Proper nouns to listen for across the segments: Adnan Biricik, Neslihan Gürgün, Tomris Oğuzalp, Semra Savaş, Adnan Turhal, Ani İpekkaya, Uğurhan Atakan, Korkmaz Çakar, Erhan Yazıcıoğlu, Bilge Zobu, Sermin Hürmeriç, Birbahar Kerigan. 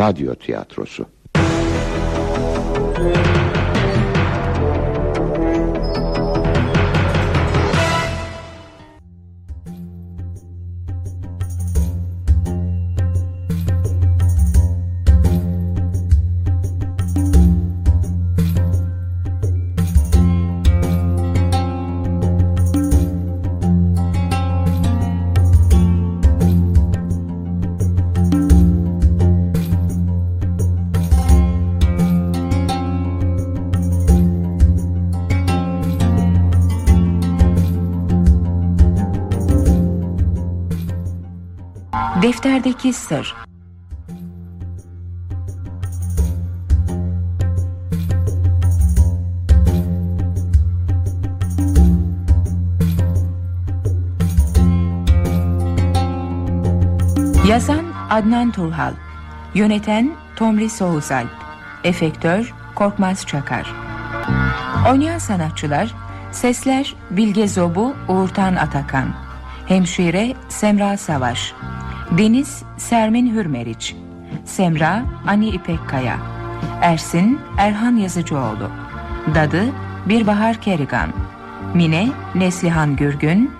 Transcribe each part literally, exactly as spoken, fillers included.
Radyo Tiyatrosu. Defterdeki Sır. Yazan Adnan Turhal, yöneten Tomris Oğuzalp, efektör Korkmaz Çakar. Oynayan sanatçılar: sesler Bilge Zobu, Uğurhan Atakan, hemşire Semra Savaş, Deniz Sermin Hürmeriç, Semra Ani İpekkaya, Ersin Erhan Yazıcıoğlu, Dadı Birbahar Kerigan, Mine Neslihan Gürgün,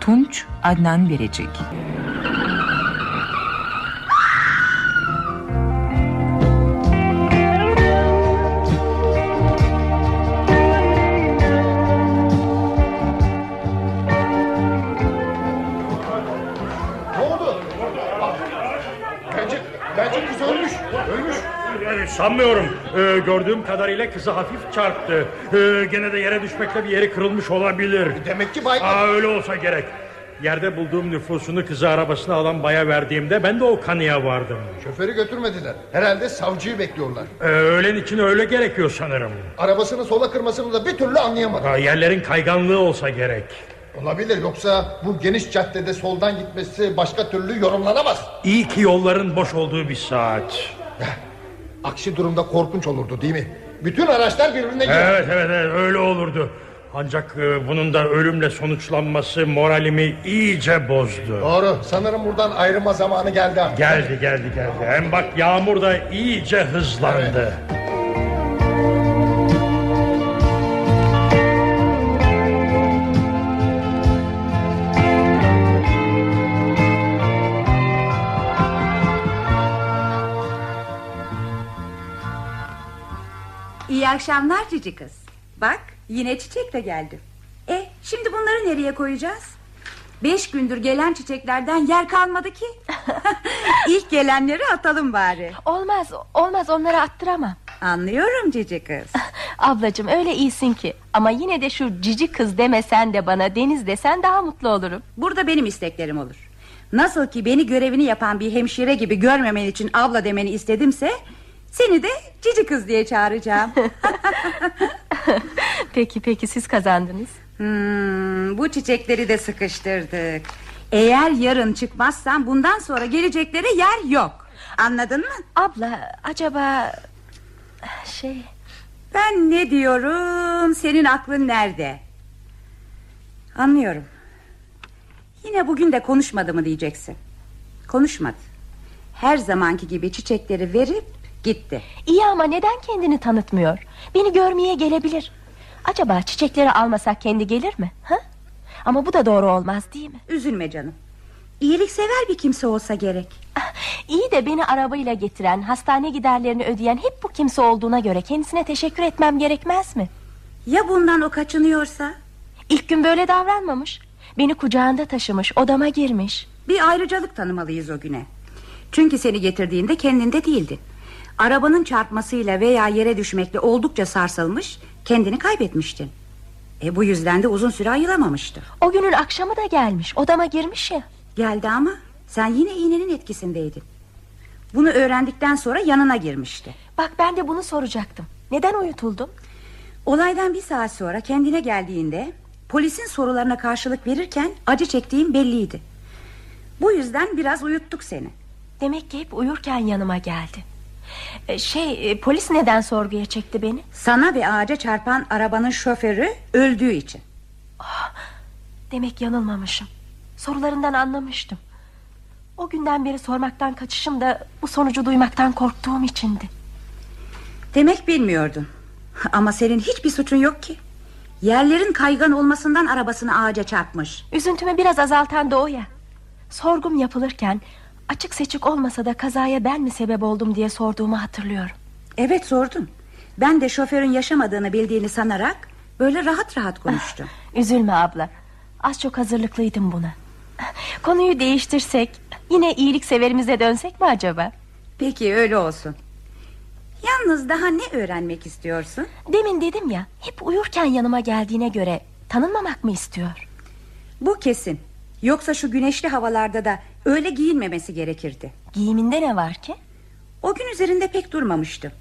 Tunç Adnan Biricik. Sanmıyorum. Ee, gördüğüm kadarıyla kızı hafif çarptı. Ee, gene de yere düşmekle bir yeri kırılmış olabilir. Demek ki bay... Aa, öyle olsa gerek. Yerde bulduğum nüfusunu kızı arabasına alan baya verdiğimde ben de o kanıya vardım. Şoförü götürmediler. Herhalde savcıyı bekliyorlar. Ee, öğlen için öyle gerekiyor sanırım. Arabasını sola kırmasını da bir türlü anlayamadım. Aa, yerlerin kayganlığı olsa gerek. Olabilir, yoksa bu geniş caddede soldan gitmesi başka türlü yorumlanamaz. İyi ki yolların boş olduğu bir saat. Aksi durumda korkunç olurdu değil mi? Bütün araçlar birbirine girdi. Evet, evet evet öyle olurdu. Ancak e, bunun da ölümle sonuçlanması moralimi iyice bozdu. Doğru, sanırım buradan ayrılma zamanı geldi artık. Geldi geldi geldi. Hem bak yağmur da iyice hızlandı. Evet. İyi akşamlar cici kız. Bak yine çiçek de geldi. E şimdi bunları nereye koyacağız? Beş gündür gelen çiçeklerden yer kalmadı ki. İlk gelenleri atalım bari. Olmaz olmaz, onları attıramam. Anlıyorum cici kız. Ablacığım öyle iyisin ki. Ama yine de şu cici kız demesen de bana Deniz desen daha mutlu olurum. Burada benim isteklerim olur. Nasıl ki beni görevini yapan bir hemşire gibi görmemen için abla demeni istedimse, seni de cici kız diye çağıracağım. Peki peki, siz kazandınız. Hmm, bu çiçekleri de sıkıştırdık. Eğer yarın çıkmazsan bundan sonra geleceklere yer yok. Anladın mı? Abla acaba şey... Ben ne diyorum, senin aklın nerede? Anlıyorum. Yine bugün de konuşmadı mı diyeceksin. Konuşmadı. Her zamanki gibi çiçekleri verip gitti. İyi ama neden kendini tanıtmıyor? Beni görmeye gelebilir. Acaba çiçekleri almasak kendi gelir mi? Ha? Ama bu da doğru olmaz değil mi? Üzülme canım. İyiliksever bir kimse olsa gerek. İyi de beni arabayla getiren, hastane giderlerini ödeyen hep bu kimse olduğuna göre kendisine teşekkür etmem gerekmez mi? Ya bundan o kaçınıyorsa? İlk gün böyle davranmamış. Beni kucağında taşımış, odama girmiş. Bir ayrıcalık tanımalıyız o güne. Çünkü seni getirdiğinde kendinde değildin. Arabanın çarpmasıyla veya yere düşmekle oldukça sarsılmış, kendini kaybetmiştin. E bu yüzden de uzun süre ayılamamıştı. O günün akşamı da gelmiş, odama girmiş ya. Geldi ama sen yine iğnenin etkisindeydin. Bunu öğrendikten sonra yanına girmişti. Bak ben de bunu soracaktım. Neden uyutuldun? Olaydan bir saat sonra kendine geldiğinde polisin sorularına karşılık verirken acı çektiğin belliydi. Bu yüzden biraz uyuttuk seni. Demek ki hep uyurken yanıma geldi. Şey, polis neden sorguya çekti beni? Sana ve ağaca çarpan arabanın şoförü öldüğü için. Oh, demek yanılmamışım. Sorularından anlamıştım. O O günden beri sormaktan kaçışım da bu sonucu duymaktan korktuğum içindi. Demek bilmiyordun. Ama senin hiçbir suçun yok ki. Yerlerin kaygan olmasından arabasını ağaca çarpmış. Üzüntümü biraz azaltan da o ya. Sorgum yapılırken açık seçik olmasa da kazaya ben mi sebep oldum diye sorduğumu hatırlıyorum. Evet, sordun. Ben de şoförün yaşamadığını bildiğini sanarak böyle rahat rahat konuştum. Ah, üzülme abla. Az çok hazırlıklıydım buna. Konuyu değiştirsek, yine iyilikseverimize dönsek mi acaba? Peki, öyle olsun. Yalnız daha ne öğrenmek istiyorsun? Demin dedim ya, hep uyurken yanıma geldiğine göre tanınmamak mı istiyor? Bu kesin. Yoksa şu güneşli havalarda da öyle giyinmemesi gerekirdi. Giyiminde ne var ki? O gün üzerinde pek durmamıştım.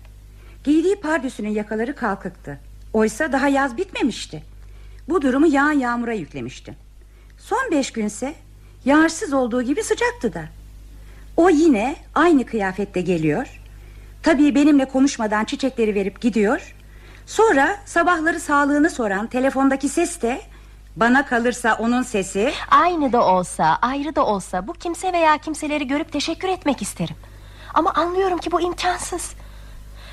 Giydiği pardüsünün yakaları kalkıktı. Oysa daha yaz bitmemişti. Bu durumu yağan yağmura yüklemiştim. Son beş günse yağarsız olduğu gibi sıcaktı da. O yine aynı kıyafette geliyor. Tabii benimle konuşmadan çiçekleri verip gidiyor. Sonra sabahları sağlığını soran telefondaki ses de bana kalırsa onun sesi. Aynı da olsa, ayrı da olsa bu kimse veya kimseleri görüp teşekkür etmek isterim. Ama anlıyorum ki bu imkansız.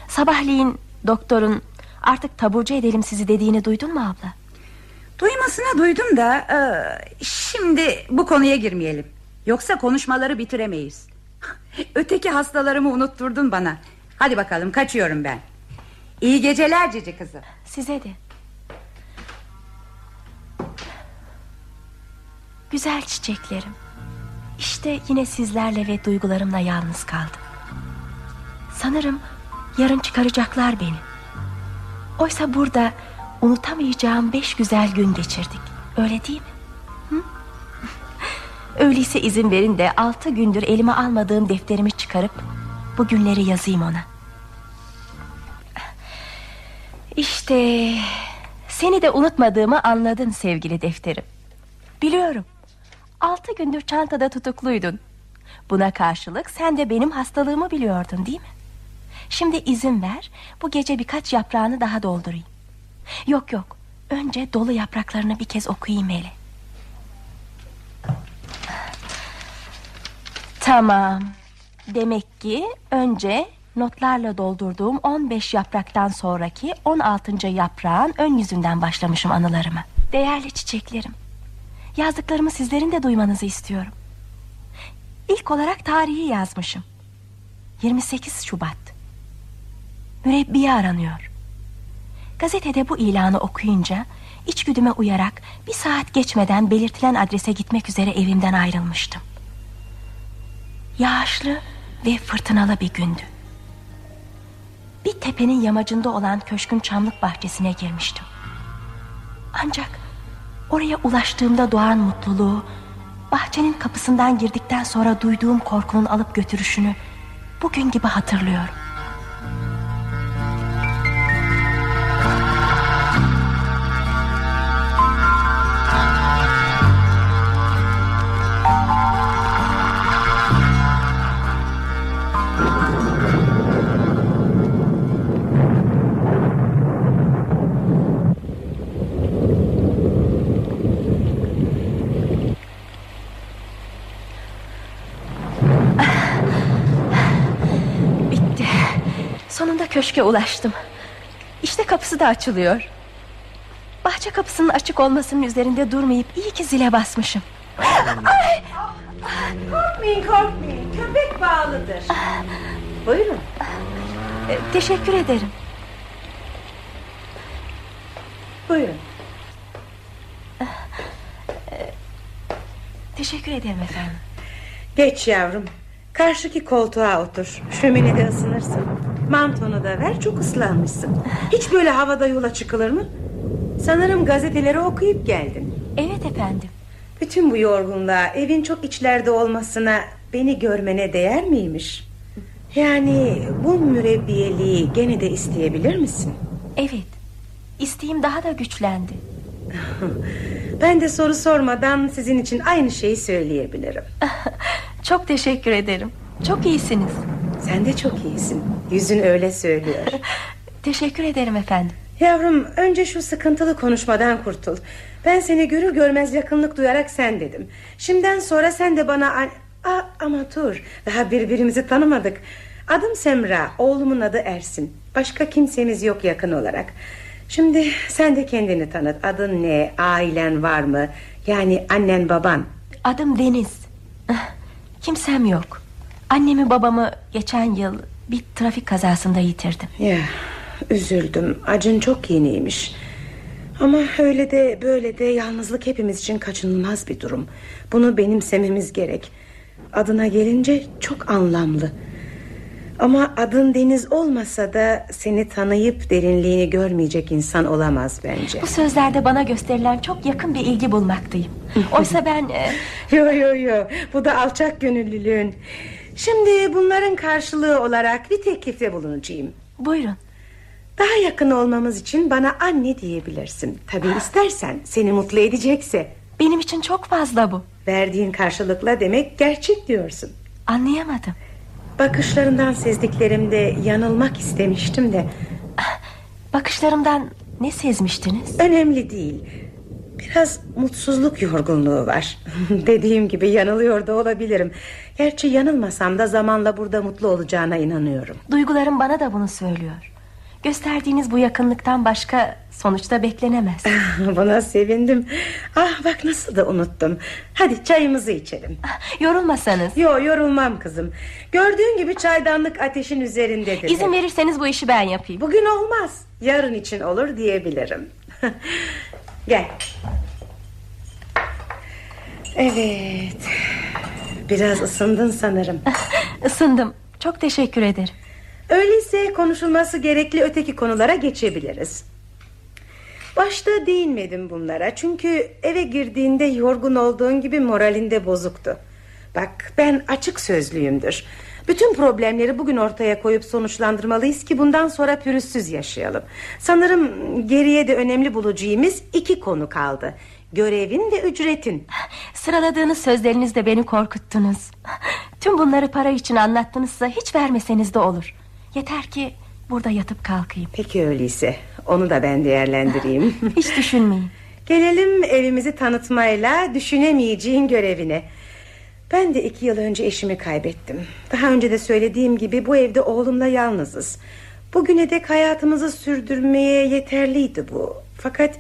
Sabahleyin doktorun artık taburcu edelim sizi dediğini duydun mu abla? Duymasına duydum da e, şimdi bu konuya girmeyelim. Yoksa konuşmaları bitiremeyiz. Öteki hastalarımı unutturdun bana. Hadi bakalım, kaçıyorum ben. İyi geceler cici kızım. Size de. Güzel çiçeklerim, İşte yine sizlerle ve duygularımla yalnız kaldım. Sanırım yarın çıkaracaklar beni. Oysa burada unutamayacağım beş güzel gün geçirdik. Öyle değil mi? Hı? Öyleyse izin verin de altı gündür elime almadığım defterimi çıkarıp bu günleri yazayım ona. İşte seni de unutmadığımı anladın sevgili defterim. Biliyorum, altı gündür çantada tutukluydun. Buna karşılık sen de benim hastalığımı biliyordun değil mi? Şimdi izin ver, bu gece birkaç yaprağını daha doldurayım. Yok yok, önce dolu yapraklarını bir kez okuyayım hele. Tamam. Demek ki önce notlarla doldurduğum on beş yapraktan sonraki on altıncı yaprağın ön yüzünden başlamışım anılarıma. Değerli çiçeklerim, yazdıklarımı sizlerin de duymanızı istiyorum. İlk olarak tarihi yazmışım. yirmi sekiz Şubat. Mürebbiye aranıyor. Gazetede bu ilanı okuyunca içgüdüme uyarak bir saat geçmeden belirtilen adrese gitmek üzere evimden ayrılmıştım. Yağışlı ve fırtınalı bir gündü. Bir tepenin yamacında olan köşkün çamlık bahçesine girmiştim. Ancak oraya ulaştığımda doğan mutluluğu, bahçenin kapısından girdikten sonra duyduğum korkunun alıp götürüşünü bugün gibi hatırlıyorum. Köşke ulaştım. İşte kapısı da açılıyor. Bahçe kapısının açık olmasının üzerinde durmayıp iyi ki zile basmışım. Ay! Korkmayın, korkmayın. Köpek bağlıdır. Buyurun. Ee, teşekkür ederim. Buyurun. Ee, teşekkür ederim efendim. Geç yavrum. Karşıki koltuğa otur. Şöminede ısınırsın. Mantonu da ver, çok ıslanmışsın. Hiç böyle havada yola çıkılır mı? Sanırım gazeteleri okuyup geldin. Evet efendim. Bütün bu yorgunluğa, evin çok içlerde olmasına, beni görmene değer miymiş? Yani bu mürebbiyeliği gene de isteyebilir misin? Evet, isteğim daha da güçlendi. Ben de soru sormadan sizin için aynı şeyi söyleyebilirim. Çok teşekkür ederim. Çok iyisiniz. Sen de çok iyisin. Yüzün öyle söylüyor. Teşekkür ederim efendim. Yavrum, önce şu sıkıntılı konuşmadan kurtul. Ben seni görür görmez yakınlık duyarak sen dedim. Şimdiden sonra sen de bana... A, amatör. Daha birbirimizi tanımadık. Adım Semra, oğlumun adı Ersin. Başka kimsemiz yok yakın olarak. Şimdi sen de kendini tanıt. Adın ne, ailen var mı? Yani annen baban. Adım Deniz. Kimsem yok. Annemi babamı geçen yıl bir trafik kazasında yitirdim. Ya, üzüldüm. Acın çok yeniymiş. Ama öyle de böyle de yalnızlık hepimiz için kaçınılmaz bir durum. Bunu benimsememiz gerek. Adına gelince çok anlamlı. Ama adın Deniz olmasa da seni tanıyıp derinliğini görmeyecek insan olamaz bence. Bu sözlerde bana gösterilen çok yakın bir ilgi bulmaktayım. Oysa ben... Yo yo yo, bu da alçak gönüllülüğün. Şimdi bunların karşılığı olarak bir teklifte bulunacağım. Buyurun. Daha yakın olmamız için bana anne diyebilirsin. Tabii istersen, seni mutlu edecekse. Benim için çok fazla bu. Verdiğin karşılıkla demek gerçek diyorsun. Anlayamadım. Bakışlarından sezdiklerimde yanılmak istemiştim de. Bakışlarımdan ne sezmiştiniz? Önemli değil. Biraz mutsuzluk yorgunluğu var. Dediğim gibi yanılıyor da olabilirim. Gerçi yanılmasam da zamanla burada mutlu olacağına inanıyorum. Duygularım bana da bunu söylüyor. Gösterdiğiniz bu yakınlıktan başka sonuçta beklenemez. Buna sevindim. Ah bak nasıl da unuttum. Hadi çayımızı içelim. Yorulmasanız. Yo yorulmam kızım. Gördüğün gibi çaydanlık ateşin üzerindedir. İzin verirseniz bu işi ben yapayım. Bugün olmaz, yarın için olur diyebilirim. Gel. Evet. Biraz ısındın sanırım. Isındım, çok teşekkür ederim. Öyleyse konuşulması gerekli öteki konulara geçebiliriz. Başta değinmedim bunlara çünkü eve girdiğinde yorgun olduğun gibi moralinde bozuktu. Bak ben açık sözlüyümdür. Bütün problemleri bugün ortaya koyup sonuçlandırmalıyız ki bundan sonra pürüzsüz yaşayalım. Sanırım geriye de önemli bulacağımız iki konu kaldı. Görevin ve ücretin. Sıraladığınız sözlerinizle beni korkuttunuz. Tüm bunları para için anlattınızsa hiç vermeseniz de olur. Yeter ki burada yatıp kalkayım. Peki öyleyse onu da ben değerlendireyim. Hiç düşünmeyin. Gelelim evimizi tanıtmayla düşünemeyeceğin görevine. Ben de iki yıl önce eşimi kaybettim. Daha önce de söylediğim gibi bu evde oğlumla yalnızız. Bugüne dek hayatımızı sürdürmeye yeterliydi bu. Fakat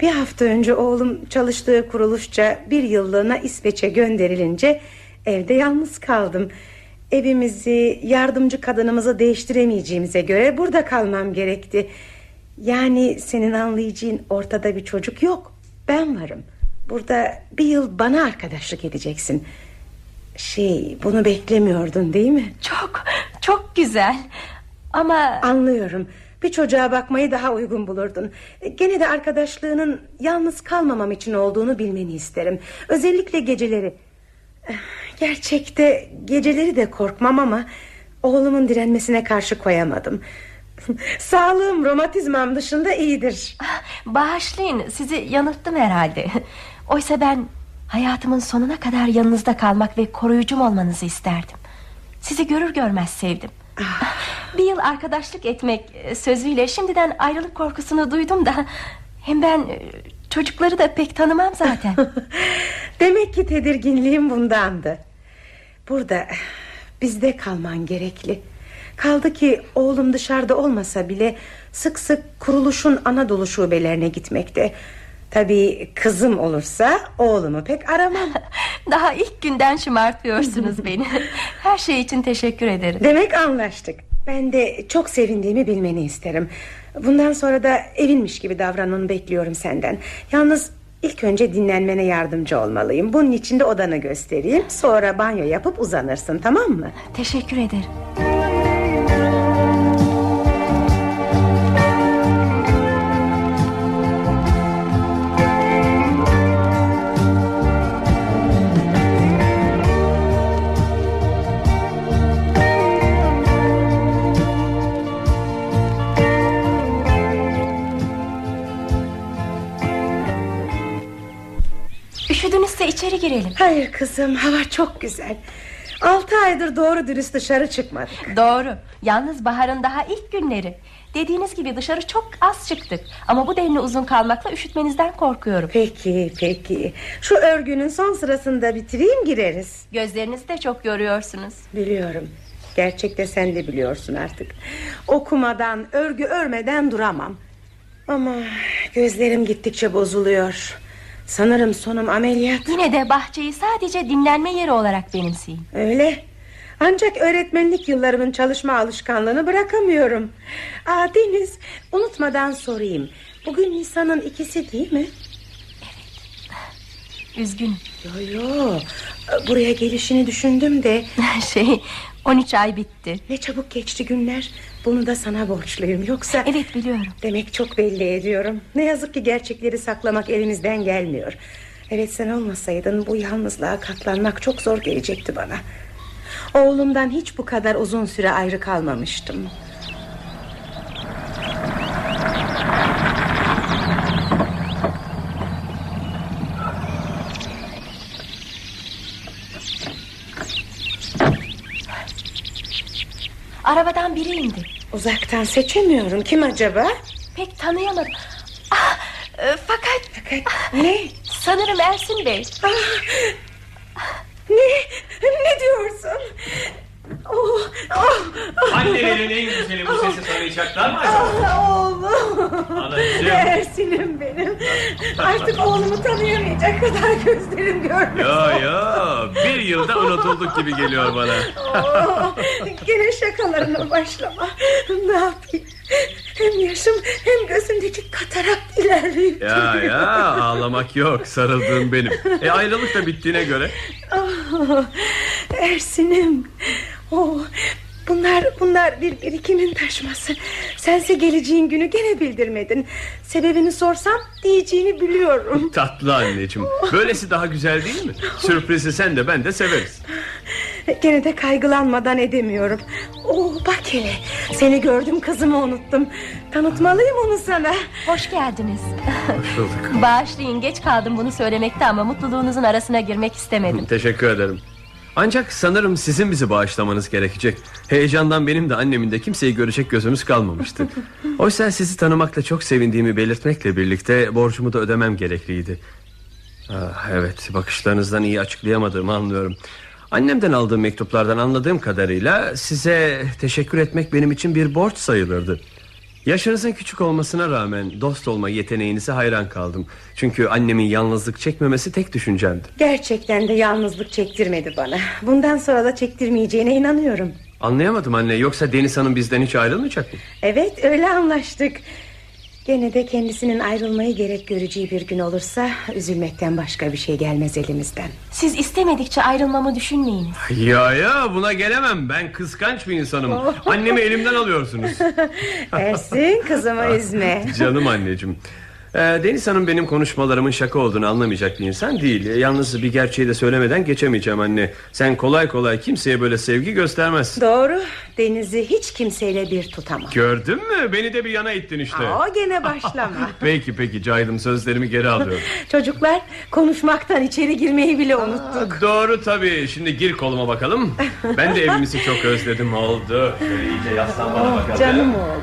bir hafta önce oğlum çalıştığı kuruluşça bir yıllığına İsveç'e gönderilince evde yalnız kaldım. Evimizi, yardımcı kadınımızı değiştiremeyeceğimize göre burada kalmam gerekti. Yani senin anlayacağın ortada bir çocuk yok. Ben varım. Burada bir yıl bana arkadaşlık edeceksin. Şey, bunu beklemiyordun değil mi? Çok, çok güzel. Ama... Anlıyorum. Bir çocuğa bakmayı daha uygun bulurdun. Gene de arkadaşlığının yalnız kalmamam için olduğunu bilmeni isterim. Özellikle geceleri. Gerçekte geceleri de korkmam ama oğlumun direnmesine karşı koyamadım. Sağlığım romatizmam dışında iyidir. Bağışlayın, sizi yanılttım herhalde. Oysa ben hayatımın sonuna kadar yanınızda kalmak ve koruyucum olmanızı isterdim. Sizi görür görmez sevdim. Bir yıl arkadaşlık etmek sözüyle şimdiden ayrılık korkusunu duydum da... Hem ben çocukları da pek tanımam zaten. Demek ki tedirginliğim bundandı. Burada bizde kalman gerekli. Kaldı ki oğlum dışarıda olmasa bile sık sık kuruluşun Anadolu şubelerine gitmekte. Tabii kızım olursa oğlumu pek aramam. Daha ilk günden şımartıyorsunuz beni. Her şey için teşekkür ederim. Demek anlaştık. Ben de çok sevindiğimi bilmeni isterim. Bundan sonra da evinmiş gibi davranmanı bekliyorum senden. Yalnız ilk önce dinlenmene yardımcı olmalıyım. Bunun için de odanı göstereyim. Sonra banyo yapıp uzanırsın, tamam mı? Teşekkür ederim. İçeri girelim. Hayır kızım, hava çok güzel. Altı aydır doğru dürüst dışarı çıkmadık. Doğru, yalnız baharın daha ilk günleri. Dediğiniz gibi dışarı çok az çıktık. Ama bu denli uzun kalmakla üşütmenizden korkuyorum. Peki peki. Şu örgünün son sırasında bitireyim, gireriz. Gözlerinizi de çok yoruyorsunuz. Biliyorum. Gerçekte sen de biliyorsun artık. Okumadan, örgü örmeden duramam. Ama gözlerim gittikçe bozuluyor. Sanırım sonum ameliyat. Yine de bahçeyi sadece dinlenme yeri olarak benimseyin. Öyle. Ancak öğretmenlik yıllarımın çalışma alışkanlığını bırakamıyorum. Aa, Deniz, unutmadan sorayım. Bugün Nisan'ın ikisi değil mi? Evet. Üzgünüm. Yo yo. Buraya gelişini düşündüm de. Şey, on üç ay bitti. Ne çabuk geçti günler. Bunu da sana borçluyum, yoksa... Evet, biliyorum. Demek çok belli ediyorum. Ne yazık ki gerçekleri saklamak elimizden gelmiyor. Evet, sen olmasaydın bu yalnızlığa katlanmak çok zor gelecekti bana. Oğlumdan hiç bu kadar uzun süre ayrı kalmamıştım. Arabadan biri indi. Uzaktan seçemiyorum, kim acaba? Pek tanıyamadım. Ah, e, fakat fakat ah, ne? Sanırım Ersin Bey. Ah, ne? Ne diyorsun? Oh, oh. Annelerin en güzeli bu sesi tanıyacaklar mı acaba? Oğlum. Ersin'im benim. Artık oğlumu tanıyamayacak kadar gözlerim görmüyor. Yo yo, bir yılda unutulduk gibi geliyor bana. Oh, gene şakalarına başlama. Ne yapayım? Hem yaşım hem gözümdeki katarak ilerleyip ya duruyor. Ya ağlamak yok, sarıldığım benim. E ayrılık da bittiğine göre. Oh, Ersin'im. Oh, bunlar bunlar bir birikimin taşması. Sense geleceğin günü gene bildirmedin. Sebebini sorsam diyeceğini biliyorum. Tatlı anneciğim. Oh. Böylesi daha güzel değil mi? Sürprizi sen de ben de severiz. Gene de kaygılanmadan edemiyorum. Oo, bak hele, seni gördüm, kızımı unuttum. Tanıtmalıyım onu sana. Hoş geldiniz. Hoş bulduk. Bağışlayın, geç kaldım bunu söylemekte ama mutluluğunuzun arasına girmek istemedim. Teşekkür ederim. Ancak sanırım sizin bizi bağışlamanız gerekecek. Heyecandan benim de annemin de kimseyi görecek gözümüz kalmamıştı. Oysa sizi tanımakla çok sevindiğimi belirtmekle birlikte borcumu da ödemem gerekliydi. Ah, evet, bakışlarınızdan iyi açıklayamadığımı anlıyorum. Annemden aldığım mektuplardan anladığım kadarıyla size teşekkür etmek benim için bir borç sayılırdı. Yaşınızın küçük olmasına rağmen dost olma yeteneğinize hayran kaldım. Çünkü annemin yalnızlık çekmemesi tek düşüncemdi. Gerçekten de yalnızlık çektirmedi bana. Bundan sonra da çektirmeyeceğine inanıyorum. Anlayamadım anne, yoksa Deniz Hanım bizden hiç ayrılmayacak mı? Evet, öyle anlaştık. Gene de kendisinin ayrılmayı gerek göreceği bir gün olursa üzülmekten başka bir şey gelmez elimizden. Siz istemedikçe ayrılmamı düşünmeyiniz. Ya ya, buna gelemem, ben kıskanç bir insanım. Oh. Annemi elimden alıyorsunuz. Ersin, kızıma üzme. Canım anneciğim. ee, Deniz Hanım benim konuşmalarımın şaka olduğunu anlamayacak bir insan değil. Yalnız bir gerçeği de söylemeden geçemeyeceğim anne. Sen kolay kolay kimseye böyle sevgi göstermezsin. Doğru. Deniz'i hiç kimseyle bir tutamam. Gördün mü? Beni de bir yana ittin işte. Aa, gene başlama. Peki peki Cahil'im, sözlerimi geri alıyorum. Çocuklar, konuşmaktan içeri girmeyi bile unuttuk. Aa, doğru tabii. Şimdi gir koluma bakalım. Ben de evimizi çok özledim. Oldu. Şöyle iyice yaslan bana bakalım. Canım oğlum.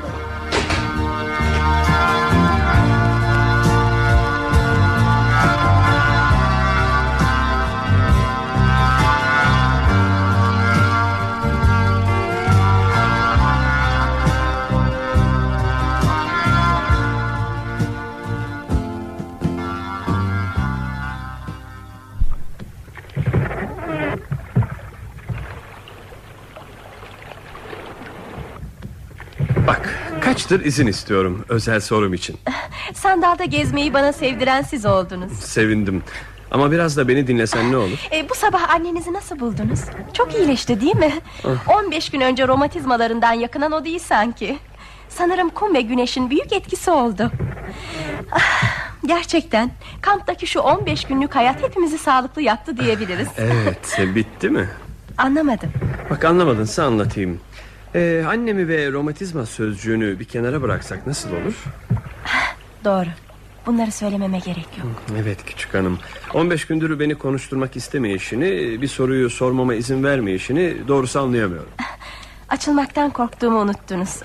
Bak, kaçtır izin istiyorum özel sorum için. Sandalda gezmeyi bana sevdiren siz oldunuz. Sevindim. Ama biraz da beni dinlesen ne olur? e, Bu sabah annenizi nasıl buldunuz? Çok iyileşti değil mi? Ah. on beş gün önce romatizmalarından yakınan o değil sanki. Sanırım kum ve güneşin büyük etkisi oldu. Ah, gerçekten kamptaki şu on beş günlük hayat hepimizi sağlıklı yaptı diyebiliriz. Evet, bitti mi? Anlamadım. Bak, anlamadınsa anlatayım. Ee, annemi ve romatizma sözcüğünü bir kenara bıraksak nasıl olur? Doğru. Bunları söylememe gerek yok. Evet küçük hanım, on beş gündür beni konuşturmak istemeyişini, bir soruyu sormama izin vermeyişini doğrusu anlayamıyorum. Açılmaktan korktuğumu unuttunuz.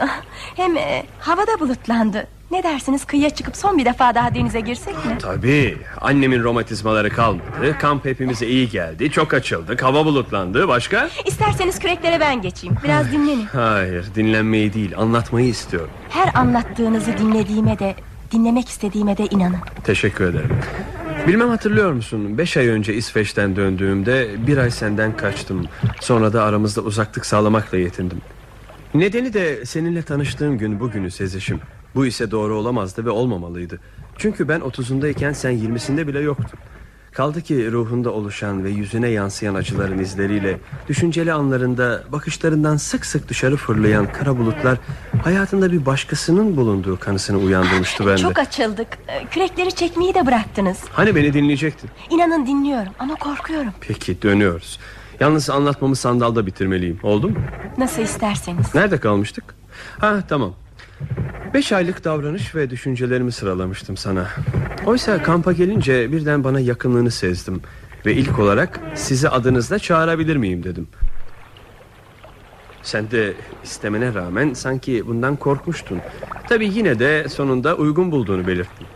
Hem e, havada bulutlandı. Ne dersiniz, kıyıya çıkıp son bir defa daha denize girsek mi? Tabii, annemin romatizmaları kalmadı. Kamp hepimize iyi geldi. Çok açıldık, hava bulutlandı. Başka? İsterseniz küreklere ben geçeyim. Biraz dinlenin. Hayır, dinlenmeyi değil, anlatmayı istiyorum. Her anlattığınızı dinlediğime de, dinlemek istediğime de inanın. Teşekkür ederim. Bilmem hatırlıyor musun, beş ay önce İsveç'ten döndüğümde bir ay senden kaçtım. Sonra da aramızda uzaklık sağlamakla yetindim. Nedeni de seninle tanıştığım gün bugünü sezişim. Bu ise doğru olamazdı ve olmamalıydı. Çünkü ben otuzundayken sen yirmisinde bile yoktun. Kaldı ki ruhunda oluşan ve yüzüne yansıyan acıların izleriyle, düşünceli anlarında bakışlarından sık sık dışarı fırlayan kara bulutlar hayatında bir başkasının bulunduğu kanısını uyandırmıştı bende. Çok açıldık. Kürekleri çekmeyi de bıraktınız. Hani beni dinleyecektin? İnanın dinliyorum ama korkuyorum. Peki, dönüyoruz. Yalnız anlatmamı sandalda bitirmeliyim. Oldu mu? Nasıl isterseniz. Nerede kalmıştık? Ha, tamam. Beş aylık davranış ve düşüncelerimi sıralamıştım sana. Oysa kampa gelince birden bana yakınlığını sezdim. Ve ilk olarak sizi adınızla çağırabilir miyim dedim. Sen de istemene rağmen sanki bundan korkmuştun. Tabii yine de sonunda uygun bulduğunu belirttin.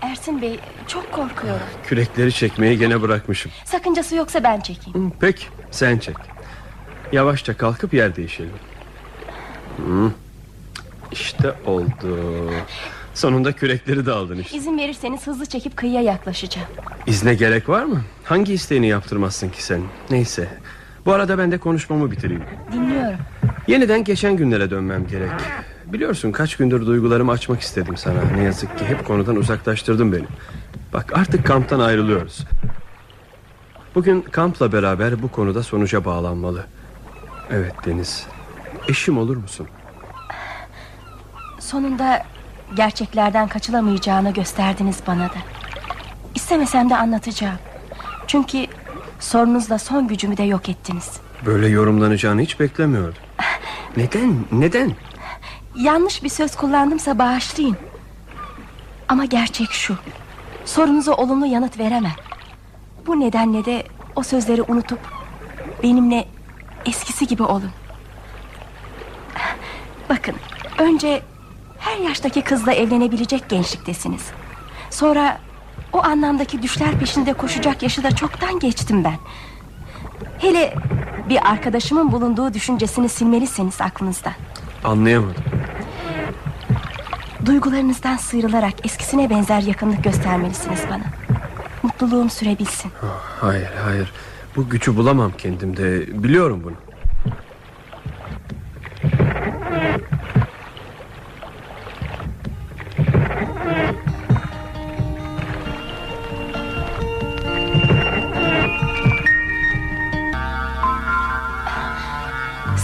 Ersin Bey, çok korkuyorum. Kürekleri çekmeyi gene bırakmışım. Sakıncası yoksa ben çekeyim. Peki, sen çek. Yavaşça kalkıp yer değişelim. Hı. İşte oldu. Sonunda kürekleri de aldın işte. İzin verirseniz hızlı çekip kıyıya yaklaşacağım. İzne gerek var mı? Hangi isteğini yaptırmazsın ki sen? Neyse, bu arada ben de konuşmamı bitireyim. Dinliyorum. Yeniden geçen günlere dönmem gerek. Biliyorsun kaç gündür duygularımı açmak istedim sana. Ne yazık ki hep konudan uzaklaştırdın beni. Bak, artık kamptan ayrılıyoruz. Bugün kampla beraber bu konuda sonuca bağlanmalı. Evet Deniz, eşim olur musun? Sonunda gerçeklerden kaçılamayacağını gösterdiniz bana da. İstemesem de anlatacağım. Çünkü sorunuzla son gücümü de yok ettiniz. Böyle yorumlanacağını hiç beklemiyordum. Neden, neden? Yanlış bir söz kullandımsa bağışlayın. Ama gerçek şu: sorunuza olumlu yanıt veremem. Bu nedenle de o sözleri unutup benimle eskisi gibi olun. Bakın, önce her yaştaki kızla evlenebilecek gençliktesiniz. Sonra o anlamdaki düşler peşinde koşacak yaşı da çoktan geçtim ben. Hele bir arkadaşımın bulunduğu düşüncesini silmelisiniz aklınızdan. Anlayamadım. Duygularınızdan sıyrılarak eskisine benzer yakınlık göstermelisiniz bana. Mutluluğum sürebilsin. Hayır, hayır. Bu gücü bulamam kendimde. Biliyorum bunu.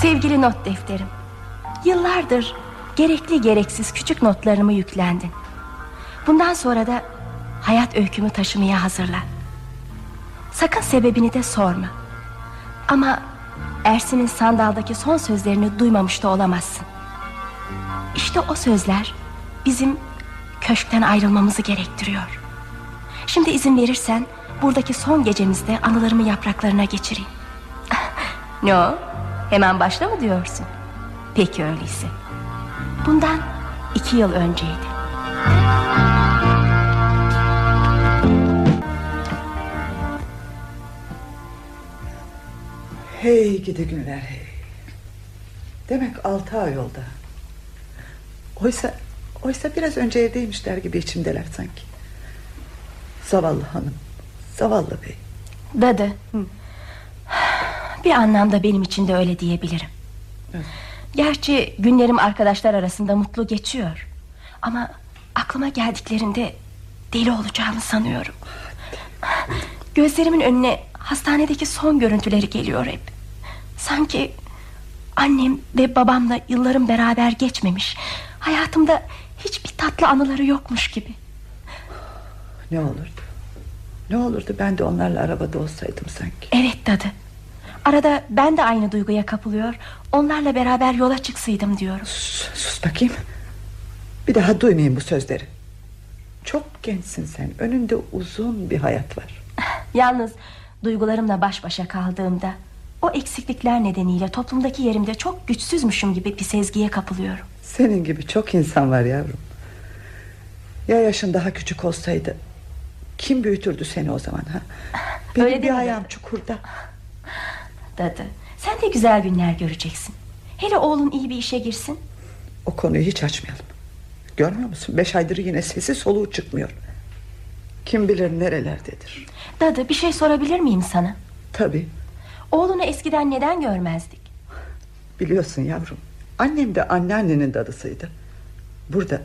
Sevgili not defterim, yıllardır gerekli gereksiz küçük notlarımı yüklendin. Bundan sonra da hayat öykümü taşımaya hazırlan. Sakın sebebini de sorma. Ama Ersin'in sandaldaki son sözlerini duymamış da olamazsın. İşte o sözler bizim köşkten ayrılmamızı gerektiriyor. Şimdi izin verirsen buradaki son gecemizde anılarımı yapraklarına geçireyim. Ne o? Hemen başla mı diyorsun? Peki öyleyse. Bundan iki yıl önceydi. Hey gidi günler hey. Demek altı ay oldu. Oysa oysa biraz önce evdeymişler gibi içimdeler sanki. Zavallı hanım, zavallı bey. Dadı. Hı. Bir anlamda benim için de öyle diyebilirim. Evet. Gerçi günlerim arkadaşlar arasında mutlu geçiyor. Ama aklıma geldiklerinde deli olacağımı sanıyorum. Gözlerimin önüne hastanedeki son görüntüleri geliyor hep. Sanki annem ve babamla yıllarım beraber geçmemiş, hayatımda hiçbir tatlı anıları yokmuş gibi. Ne olurdu, ne olurdu ben de onlarla arabada olsaydım sanki. Evet dadı, arada ben de aynı duyguya kapılıyor, onlarla beraber yola çıksaydım diyorum. Sus, sus bakayım. Bir daha duymayayım bu sözleri. Çok gençsin sen. Önünde uzun bir hayat var. Yalnız duygularımla baş başa kaldığımda, o eksiklikler nedeniyle toplumdaki yerimde çok güçsüzmüşüm gibi bir sezgiye kapılıyorum. Senin gibi çok insan var yavrum. Ya yaşın daha küçük olsaydı, kim büyütürdü seni o zaman ha? Benim öyle bir ayağım dadı. Çukurda. Dadı, sen de güzel günler göreceksin. Hele oğlun iyi bir işe girsin. O konuyu hiç açmayalım. Görmüyor musun? Beş aydır yine sesi soluğu çıkmıyor. Kim bilir nerelerdedir. Dadı, bir şey sorabilir miyim sana? Tabii. Oğlunu eskiden neden görmezdik? Biliyorsun yavrum, annem de anneannenin dadısıydı. Burada,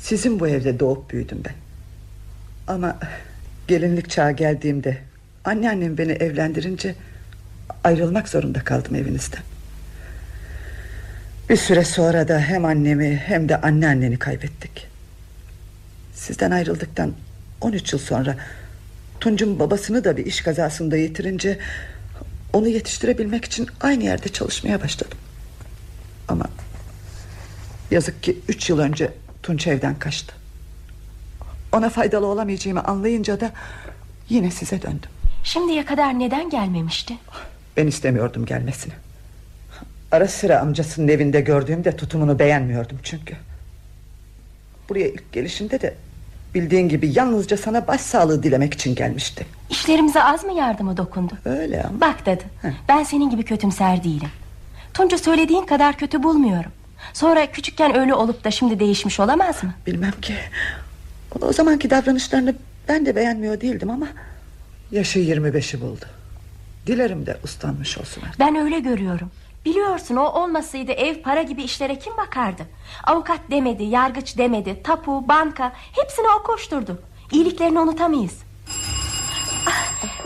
sizin bu evde doğup büyüdüm ben. Ama gelinlik çağa geldiğimde, anneannem beni evlendirince ayrılmak zorunda kaldım evinizden. Bir süre sonra da hem annemi hem de anneanneni kaybettik. Sizden ayrıldıktan on üç yıl sonra Tunc'un babasını da bir iş kazasında yitirince, onu yetiştirebilmek için aynı yerde çalışmaya başladım. Ama yazık ki üç yıl önce Tunç evden kaçtı. Ona faydalı olamayacağımı anlayınca da yine size döndüm. Şimdiye kadar neden gelmemişti? Ben istemiyordum gelmesini. Ara sıra amcasının evinde gördüğümde tutumunu beğenmiyordum çünkü. Buraya ilk gelişinde de bildiğin gibi yalnızca sana başsağlığı dilemek için gelmişti. İşlerimize az mı yardımı dokundu? Öyle ama. Bak dadı, heh, ben senin gibi kötümser değilim. Tunç'u söylediğin kadar kötü bulmuyorum. Sonra küçükken öyle olup da şimdi değişmiş olamaz mı? Bilmem ki. O zamanki davranışlarını ben de beğenmiyor değildim ama yaşı yirmi beşi buldu. Dilerim de ustanmış olsun artık. Ben öyle görüyorum. Biliyorsun, o olmasaydı ev para gibi işlere kim bakardı? Avukat demedi, yargıç demedi, tapu, banka, hepsini o koşturdu. İyiliklerini unutamayız.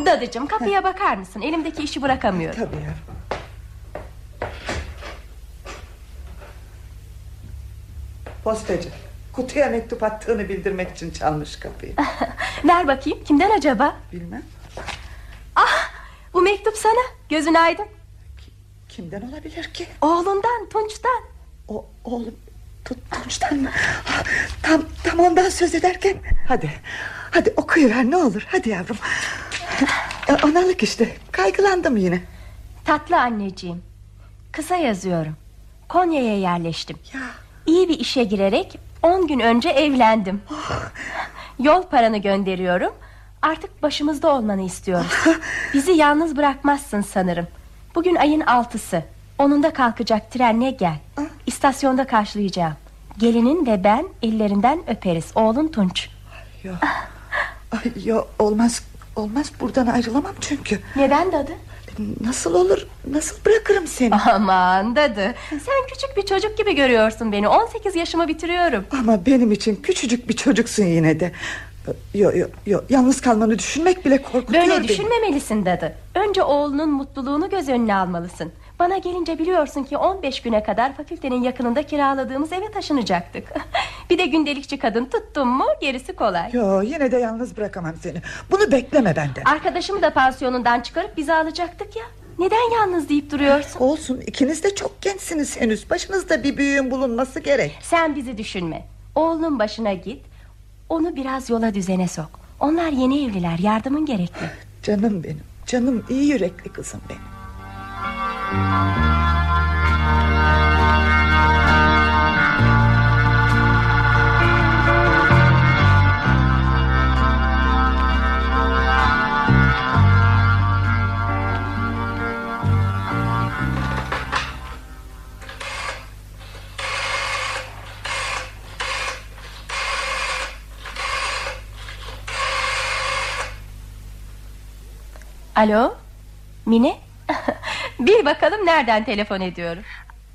Dadıcığım, kapıya bakar mısın? Elimdeki işi bırakamıyorum. Tabii ya. Postacı, kutuya mektup attığını bildirmek için çalmış kapıyı. Ver bakayım, kimden acaba? Bilmem. Ah, bu mektup sana, gözün aydın. Kimden olabilir ki? Oğlundan, Tunç'tan. O, oğlum tu, Tunç'tan mı? Tam, tam ondan söz ederken. Hadi hadi okuyuver ne olur. Hadi yavrum. Analık işte, kaygılandım yine. Tatlı anneciğim, kısa yazıyorum. Konya'ya yerleştim ya. İyi bir işe girerek on gün önce evlendim. Oh. Yol paranı gönderiyorum. Artık başımızda olmanı istiyorum. Bizi yalnız bırakmazsın sanırım. Bugün ayın altısı. Onunda kalkacak trenle gel. Hı? İstasyonda karşılayacağım. Gelinin ve ben ellerinden öperiz. Oğlun Tunç. Yok. Yok, olmaz. Olmaz, buradan ayrılamam çünkü. Neden dadı? Nasıl olur, nasıl bırakırım seni? Aman dadı, sen küçük bir çocuk gibi görüyorsun beni. on sekiz yaşımı bitiriyorum. Ama benim için küçücük bir çocuksun yine de. Yo, yo, yo. Yalnız kalmanı düşünmek bile korkutuyor beni. Böyle düşünmemelisin dadı. Önce oğlunun mutluluğunu göz önüne almalısın. Bana gelince biliyorsun ki on beş güne kadar fakültenin yakınında kiraladığımız eve taşınacaktık. Bir de gündelikçi kadın tuttum mu gerisi kolay. Yo, yine de yalnız bırakamam seni. Bunu bekleme benden. Arkadaşımı da pansiyonundan çıkarıp bizi alacaktık ya. Neden yalnız deyip duruyorsun? Olsun, ikiniz de çok gençsiniz henüz. Başınızda bir büyüğün bulunması gerek. Sen bizi düşünme. Oğlunun başına git, onu biraz yola düzene sok. Onlar yeni evliler, yardımın gerekli. Canım benim, canım iyi yürekli kızım benim. Alo, Mine? Bil bakalım nereden telefon ediyorum.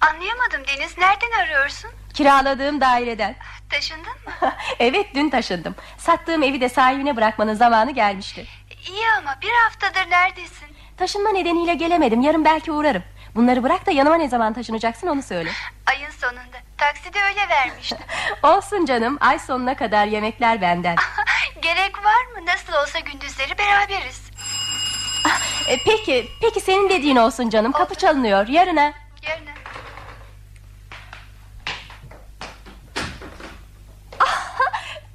Anlayamadım Deniz, nereden arıyorsun? Kiraladığım daireden. Taşındın mı? Evet, dün taşındım. Sattığım evi de sahibine bırakmanın zamanı gelmişti. İyi ama bir haftadır neredesin? Taşınma nedeniyle gelemedim, yarın belki uğrarım. Bunları bırak da yanıma ne zaman taşınacaksın onu söyle. Ayın sonunda, takside öyle vermiştim. Olsun canım, ay sonuna kadar yemekler benden. Gerek var mı? Nasıl olsa gündüzleri beraberiz. Peki, peki senin dediğin olsun canım. Kapı çalınıyor, yarına. Yarına. Ah,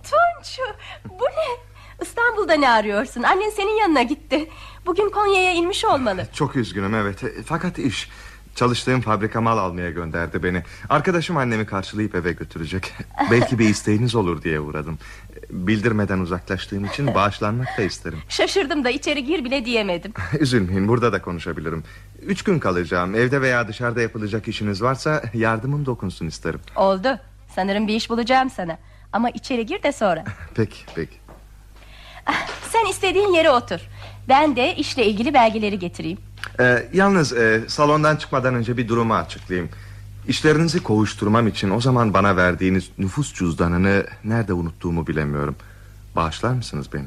Tunç, İstanbul'da ne arıyorsun? Annen senin yanına gitti. Bugün Konya'ya inmiş olmalı. Çok üzgünüm, evet. Fakat iş. Çalıştığım fabrika mal almaya gönderdi beni. Arkadaşım annemi karşılayıp eve götürecek. Belki bir isteğiniz olur diye uğradım. Bildirmeden uzaklaştığım için bağışlanmak da isterim. Şaşırdım da içeri gir bile diyemedim. Üzülmeyin, burada da konuşabilirim. Üç gün kalacağım. Evde veya dışarıda yapılacak işiniz varsa yardımım dokunsun isterim. Oldu. Sanırım bir iş bulacağım sana. Ama içeri gir de sonra. Peki, peki. Sen istediğin yere otur. Ben de işle ilgili belgeleri getireyim. Ee, yalnız e, salondan çıkmadan önce bir durumu açıklayayım. İşlerinizi kovuşturmam için o zaman bana verdiğiniz nüfus cüzdanını nerede unuttuğumu bilemiyorum. Bağışlar mısınız beni?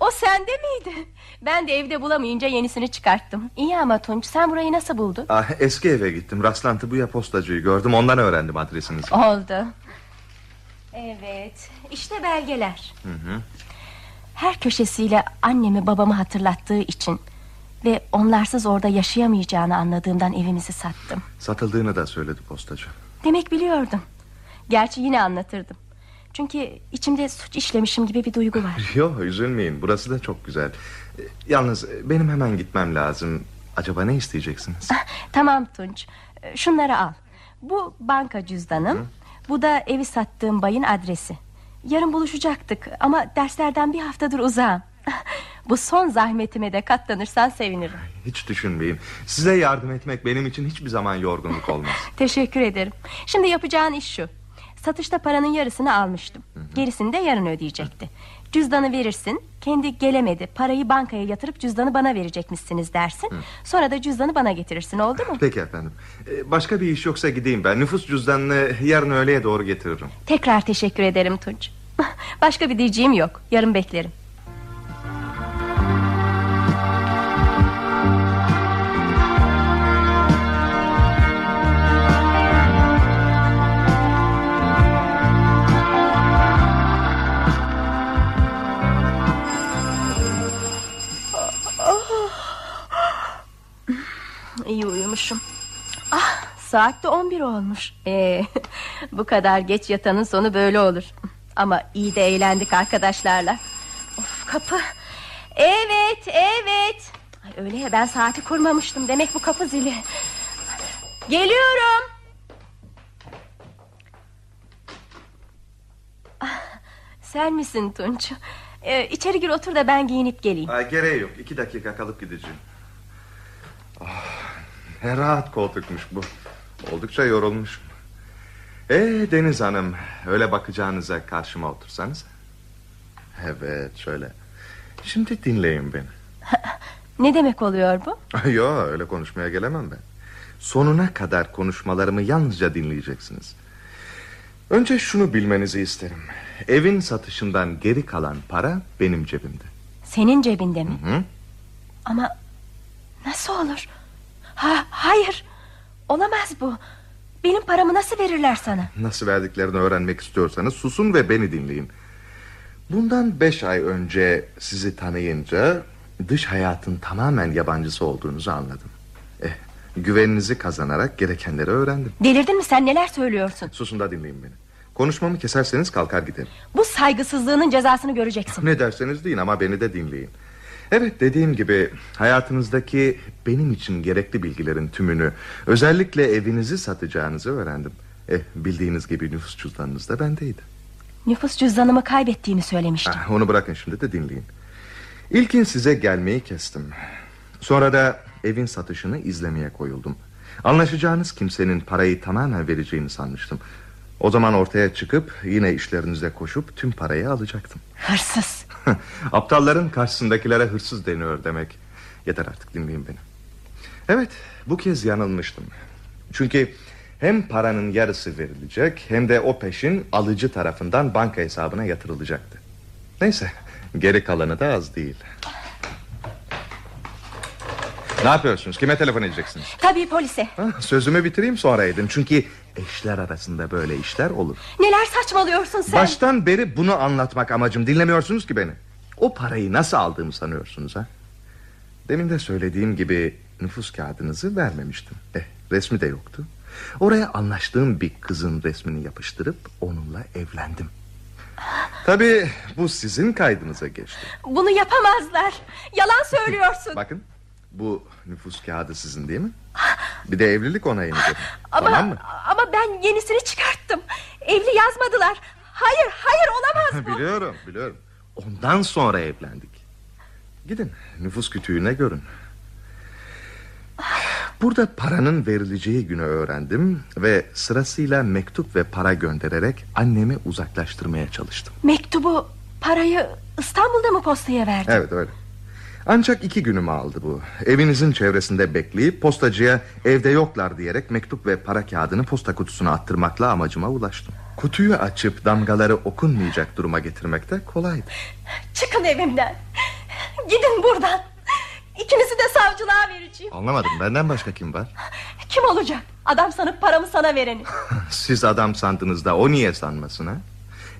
O sende miydi? Ben de evde bulamayınca yenisini çıkarttım. İyi ama Tunç, sen burayı nasıl buldun? Ah, eski eve gittim, rastlantı bu ya postacıyı gördüm, ondan öğrendim adresinizi. Oldu. Evet, işte belgeler. Hı hı. Her köşesiyle annemi babamı hatırlattığı için ve onlarsız orada yaşayamayacağını anladığımdan evimizi sattım. Satıldığını da söyledi postacı. Demek biliyordum. Gerçi yine anlatırdım. Çünkü içimde suç işlemişim gibi bir duygu var. Yok, üzülmeyin, burası da çok güzel. Yalnız benim hemen gitmem lazım. Acaba ne isteyeceksiniz? Tamam Tunç, şunları al. Bu banka cüzdanım. Hı? Bu da evi sattığım bayın adresi. Yarın buluşacaktık ama derslerden bir haftadır uzağım. Bu son zahmetime de katlanırsan sevinirim. Hiç düşünmeyin. Size yardım etmek benim için hiçbir zaman yorgunluk olmaz. Teşekkür ederim. Şimdi yapacağın iş şu. Satışta paranın yarısını almıştım. Hı hı. Gerisini de yarın ödeyecekti. Hı. Cüzdanı verirsin. Kendi gelemedi, parayı bankaya yatırıp cüzdanı bana verecekmişsiniz dersin. Hı. Sonra da cüzdanı bana getirirsin, oldu mu? Peki efendim. Başka bir iş yoksa gideyim ben. Nüfus cüzdanını yarın öğleye doğru getiririm. Tekrar teşekkür ederim Tunç. Başka bir diyeceğim yok. Yarın beklerim. İyi uyumuşum. Ah, saat de on bir olmuş. Ee, bu kadar geç yatanın sonu böyle olur. Ama iyi de eğlendik arkadaşlarla. Of, kapı. Evet, evet. Ay, öyle ya, ben saati kurmamıştım. Demek bu kapı zili. Geliyorum. Ah, sen misin Tunç? Ee, içeri gir, otur da ben giyinip geleyim. Ay, gereği yok, iki dakika kalıp gideceğim. Ah, ne rahat koltukmuş bu. Oldukça yorulmuşum. Ee Deniz Hanım, öyle bakacağınıza karşıma otursanız. Evet, şöyle. Şimdi dinleyin beni. Ne demek oluyor bu? Yok, öyle konuşmaya gelemem ben. Sonuna kadar konuşmalarımı yalnızca dinleyeceksiniz. Önce şunu bilmenizi isterim. Evin satışından geri kalan para benim cebimde. Senin cebinde mi? Hı-hı. Ama nasıl olur? Ha, hayır, olamaz bu. Benim paramı nasıl verirler sana? Nasıl verdiklerini öğrenmek istiyorsanız susun ve beni dinleyin. Bundan beş ay önce sizi tanıyınca dış hayatın tamamen yabancısı olduğunuzu anladım. Eh, güveninizi kazanarak gerekenleri öğrendim. Delirdin mi sen, neler söylüyorsun? Susun da dinleyin beni. Konuşmamı keserseniz kalkar giderim. Bu saygısızlığının cezasını göreceksin. Ne derseniz deyin ama beni de dinleyin. Evet, dediğim gibi hayatınızdaki benim için gerekli bilgilerin tümünü, özellikle evinizi satacağınızı öğrendim. Eh, bildiğiniz gibi nüfus cüzdanınız da bendeydi. Nüfus cüzdanımı kaybettiğimi söylemiştim. Ah, onu bırakın şimdi de dinleyin. İlkin size gelmeyi kestim. Sonra da evin satışını izlemeye koyuldum. Anlaşacağınız kimsenin parayı tamamen vereceğini sanmıştım. O zaman ortaya çıkıp yine işlerinize koşup tüm parayı alacaktım. Hırsız. Aptalların karşısındakilere hırsız deniyor demek. Yeter artık, dinleyin beni. Evet, bu kez yanılmıştım. Çünkü hem paranın yarısı verilecek, hem de o peşin alıcı tarafından banka hesabına yatırılacaktı. Neyse, geri kalanı da az değil. Ne yapıyorsunuz? Kime telefon edeceksiniz? Tabii polise. Ha, sözümü bitireyim sonra edin. Çünkü eşler arasında böyle işler olur. Neler saçmalıyorsun sen? Baştan beri bunu anlatmak amacım. Dinlemiyorsunuz ki beni. O parayı nasıl aldığımı sanıyorsunuz ha? Demin de söylediğim gibi nüfus kağıdınızı vermemiştim. Eh, resmi de yoktu. Oraya anlaştığım bir kızın resmini yapıştırıp onunla evlendim. Tabii bu sizin kaydınıza geçti. Bunu yapamazlar. Yalan söylüyorsun. Bakın, bu nüfus kağıdı sizin değil mi? Bir de evlilik onayını verin. Ama, tamam mı? Ama ben yenisini çıkarttım. Evli yazmadılar. Hayır hayır, olamaz bu. Biliyorum biliyorum. Ondan sonra evlendik. Gidin nüfus kütüğüne görün. Burada paranın verileceği günü öğrendim ve sırasıyla mektup ve para göndererek annemi uzaklaştırmaya çalıştım. Mektubu, parayı İstanbul'da mı postaya verdin? Evet öyle. Ancak iki günümü aldı bu. Evinizin çevresinde bekleyip postacıya evde yoklar diyerek mektup ve para kağıdını posta kutusuna attırmakla amacıma ulaştım. Kutuyu açıp damgaları okunmayacak duruma getirmek de kolaydı. Çıkın evimden. Gidin buradan. İkinizi de savcılığa vereceğim. Anlamadım, benden başka kim var? Kim olacak? Adam sanıp paramı sana vereni. Siz adam sandınız da o niye sanmasın ha?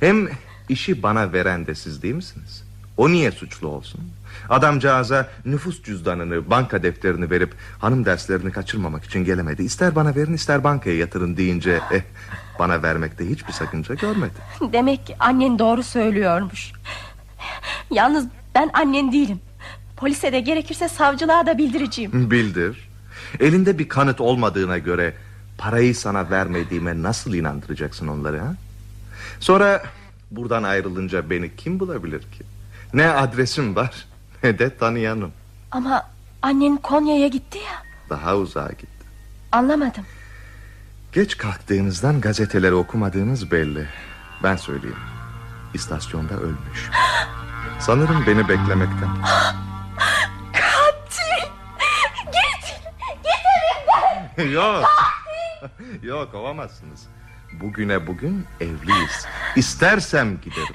Hem işi bana veren de siz değil misiniz? O niye suçlu olsun? Adamcağıza nüfus cüzdanını, banka defterini verip hanım derslerini kaçırmamak için gelemedi. İster bana verin ister bankaya yatırın deyince eh, bana vermekte hiçbir sakınca görmedi. Demek ki annen doğru söylüyormuş. Yalnız ben annen değilim. Polise de gerekirse savcılığa da bildireceğim. Bildir. Elinde bir kanıt olmadığına göre parayı sana vermediğime nasıl inandıracaksın onları ha? Sonra buradan ayrılınca beni kim bulabilir ki? Ne adresim var ne de tanıyanım. Ama annen Konya'ya gitti ya. Daha uzağa gitti. Anlamadım. Geç kalktığınızdan gazeteleri okumadığınız belli. Ben söyleyeyim, İstasyonda ölmüş. Sanırım beni beklemekten. Katil! Git! Git elimden! Yok. Katil! Yok, kovamazsınız. Bugüne bugün evliyiz. İstersem giderim.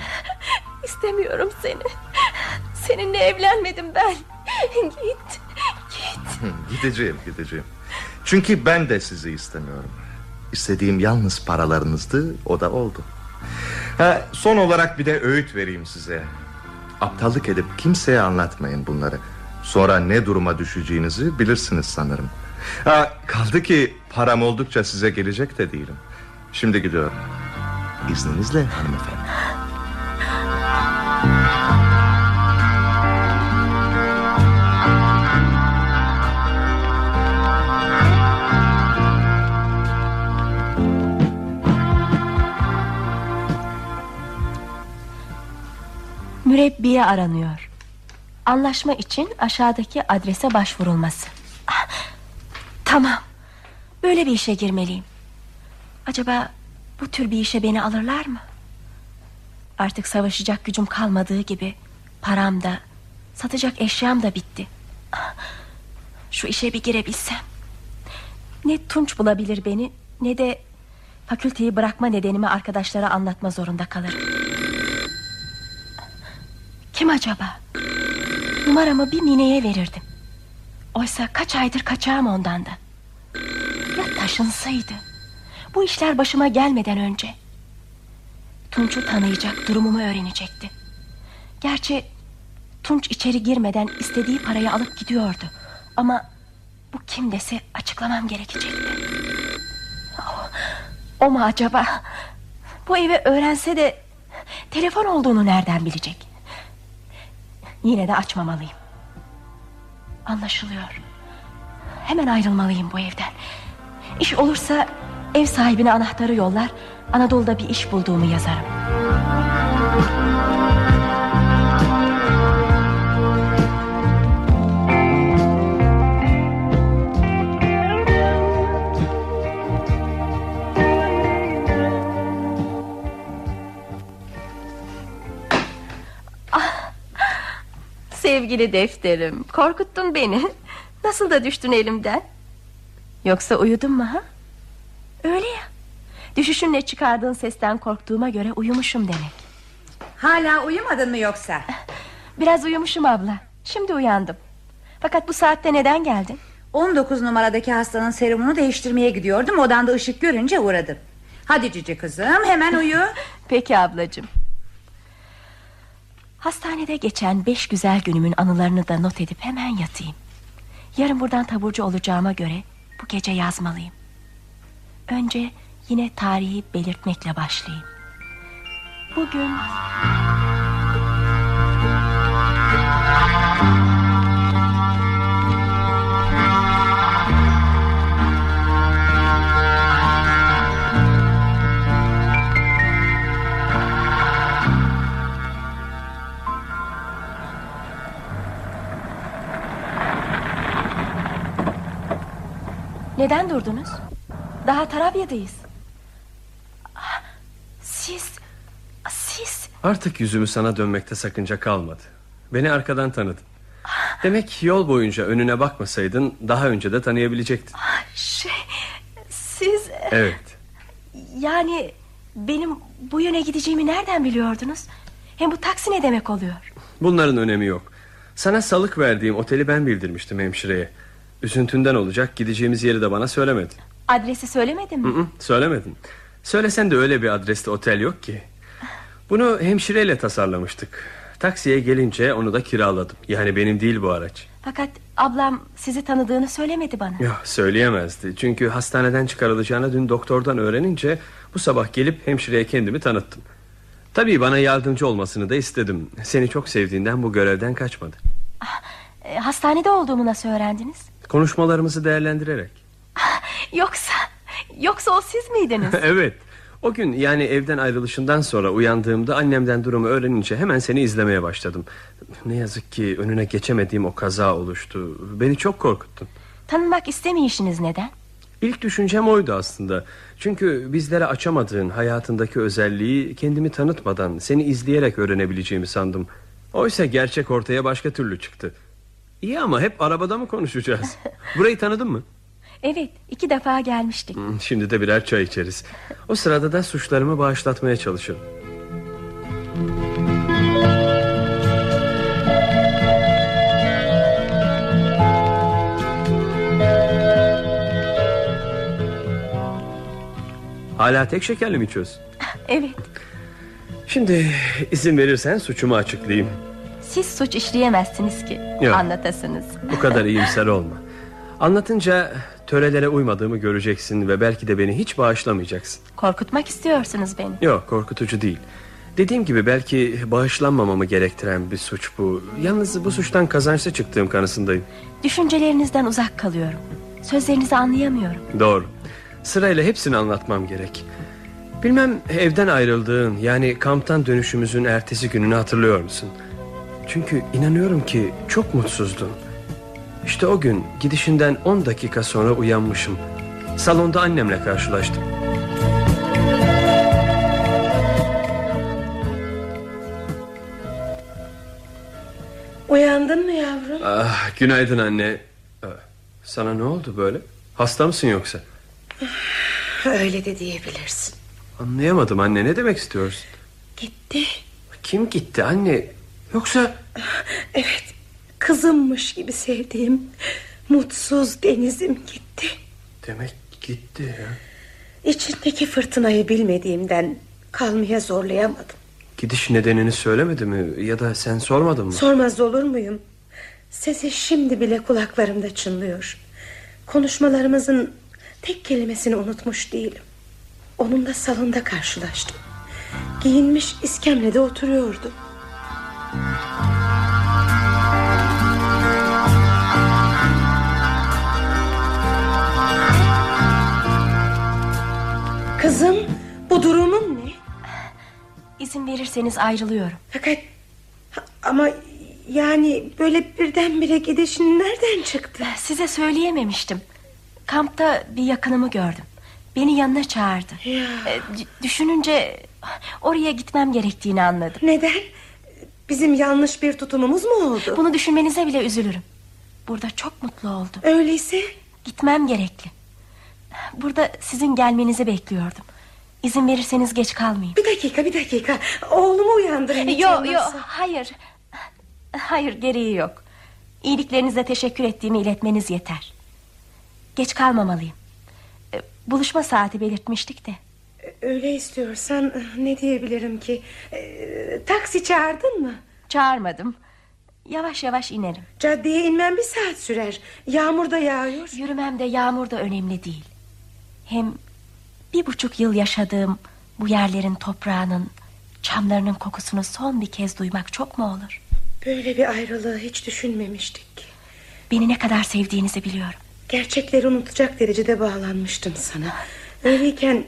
İstemiyorum seni. Seninle evlenmedim ben. Git, git. Gideceğim, gideceğim. Çünkü ben de sizi istemiyorum. İstediğim yalnız paralarınızdı, o da oldu. Ha, son olarak bir de öğüt vereyim size. Aptallık edip kimseye anlatmayın bunları. Sonra ne duruma düşeceğinizi bilirsiniz sanırım. Ha, kaldı ki param oldukça size gelecek de değilim. Şimdi gidiyorum. İzninizle hanımefendi. Mürebbiye aranıyor. Anlaşma için aşağıdaki adrese başvurulması. Tamam. Böyle bir işe girmeliyim. Acaba bu tür bir işe beni alırlar mı? Artık savaşacak gücüm kalmadığı gibi param da, satacak eşyam da bitti. Şu işe bir girebilsem. Ne Tunç bulabilir beni, ne de fakülteyi bırakma nedenimi arkadaşlara anlatma zorunda kalırım. Kim acaba? Numaramı bir Mine'ye verirdim. Oysa kaç aydır kaçağım ondan da. Ya taşınsaydı? Bu işler başıma gelmeden önce Tunç'u tanıyacak, durumumu öğrenecekti. Gerçi Tunç içeri girmeden istediği parayı alıp gidiyordu. Ama bu kim dese açıklamam gerekecekti. O, o mu acaba? Bu evi öğrense de telefon olduğunu nereden bilecek? Yine de açmamalıyım. Anlaşılıyor. Hemen ayrılmalıyım bu evden. İş olursa ev sahibine anahtarı yollar, Anadolu'da bir iş bulduğumu yazarım. Ah, sevgili defterim, korkuttun beni. Nasıl da düştün elimden? Yoksa uyudun mu ha? Öyle ya, düşüşünle çıkardığın sesten korktuğuma göre uyumuşum demek. Hala uyumadın mı yoksa? Biraz uyumuşum abla, şimdi uyandım. Fakat bu saatte neden geldin? on dokuz numaradaki hastanın serumunu değiştirmeye gidiyordum. Odanda ışık görünce uğradım. Hadi cici kızım, hemen uyu. Peki ablacığım. Hastanede geçen beş güzel günümün anılarını da not edip hemen yatayım. Yarın buradan taburcu olacağıma göre bu gece yazmalıyım. Önce yine tarihi belirtmekle başlayayım. Bugün neden durdunuz? Daha Tarabya'dayız. Siz, siz... Artık yüzümü sana dönmekte sakınca kalmadı. Beni arkadan tanıdın. Demek yol boyunca önüne bakmasaydın daha önce de tanıyabilecektin. Şey, siz... Evet. Yani benim bu yöne gideceğimi nereden biliyordunuz? Hem bu taksi ne demek oluyor? Bunların önemi yok. Sana salık verdiğim oteli ben bildirmiştim hemşireye. Üzüntünden olacak, gideceğimiz yeri de bana söylemedin. Adresi söylemedin mi? Hı-hı, söylemedin. Söylesen de öyle bir adreste otel yok ki. Bunu hemşireyle tasarlamıştık. Taksiye gelince onu da kiraladım. Yani benim değil bu araç. Fakat ablam sizi tanıdığını söylemedi bana. Yok, söyleyemezdi. Çünkü hastaneden çıkarılacağını dün doktordan öğrenince bu sabah gelip hemşireye kendimi tanıttım. Tabii bana yardımcı olmasını da istedim. Seni çok sevdiğinden bu görevden kaçmadı. Hastanede olduğumu nasıl öğrendiniz? Konuşmalarımızı değerlendirerek. Yoksa Yoksa o siz miydiniz? Evet. O gün, yani evden ayrılışından sonra uyandığımda annemden durumu öğrenince hemen seni izlemeye başladım. Ne yazık ki önüne geçemediğim o kaza oluştu. Beni çok korkuttun. Tanınmak istemeyişiniz neden? İlk düşüncem oydu aslında. Çünkü bizlere açamadığın hayatındaki özelliği kendimi tanıtmadan, seni izleyerek öğrenebileceğimi sandım. Oysa gerçek ortaya başka türlü çıktı. İyi ama hep arabada mı konuşacağız? Burayı tanıdın mı? Evet, iki defa gelmiştik. Şimdi de birer çay içeriz. O sırada da suçlarımı bağışlatmaya çalışırım. Hala tek şekerli mi içiyorsun? Evet. Şimdi izin verirsen suçumu açıklayayım. Siz suç işleyemezsiniz ki. Yok, anlatasınız. Bu kadar iyimser olma. Anlatınca törelere uymadığımı göreceksin ve belki de beni hiç bağışlamayacaksın. Korkutmak istiyorsunuz beni. Yok, korkutucu değil. Dediğim gibi belki bağışlanmamamı gerektiren bir suç bu. Yalnız bu suçtan kazançlı çıktığım kanısındayım. Düşüncelerinizden uzak kalıyorum. Sözlerinizi anlayamıyorum. Doğru. Sırayla hepsini anlatmam gerek. Bilmem, evden ayrıldığın, yani kamptan dönüşümüzün ertesi gününü hatırlıyor musun? Çünkü inanıyorum ki çok mutsuzdun. İşte o gün gidişinden on dakika sonra uyanmışım. Salonda annemle karşılaştım. Uyandın mı yavrum? Ah, günaydın anne. Sana ne oldu böyle? Hasta mısın yoksa? Öyle de diyebilirsin. Anlayamadım anne, ne demek istiyorsun? Gitti. Kim gitti anne? Yoksa... Evet, kızımmış gibi sevdiğim mutsuz Deniz'im gitti. Demek gitti ya. İçindeki fırtınayı bilmediğimden kalmaya zorlayamadım. Gidiş nedenini söylemedi mi, ya da sen sormadın mı? Sormaz olur muyum? Sesi şimdi bile kulaklarımda çınlıyor. Konuşmalarımızın tek kelimesini unutmuş değilim. Onunla salonda karşılaştım. Giyinmiş iskemlede oturuyordu. Kızım, bu durumun ne? İzin verirseniz ayrılıyorum. Fakat ama yani böyle birdenbire gidişin nereden çıktı? Size söyleyememiştim. Kampta bir yakınımı gördüm. Beni yanına çağırdı. Ya. Düşününce oraya gitmem gerektiğini anladım. Neden? Bizim yanlış bir tutumumuz mu oldu? Bunu düşünmenize bile üzülürüm. Burada çok mutlu oldum. Öyleyse? Gitmem gerekli. Burada sizin gelmenizi bekliyordum. İzin verirseniz geç kalmayayım. Bir dakika, bir dakika. Oğlumu uyandırın. Yok yok, hayır. Hayır, gereği yok. İyiliklerinize teşekkür ettiğimi iletmeniz yeter. Geç kalmamalıyım. Buluşma saati belirtmiştik de. Öyle istiyorsan ne diyebilirim ki? e, Taksi çağırdın mı? Çağırmadım. Yavaş yavaş inerim. Caddeye inmem bir saat sürer. Yağmur da yağıyor. Yürümem de yağmur da önemli değil. Hem bir buçuk yıl yaşadığım bu yerlerin, toprağının, Çamlarının kokusunu son bir kez duymak çok mu olur? Böyle bir ayrılığı hiç düşünmemiştik. Beni ne kadar sevdiğinizi biliyorum. Gerçekleri unutacak derecede bağlanmıştım sana. Öyleyken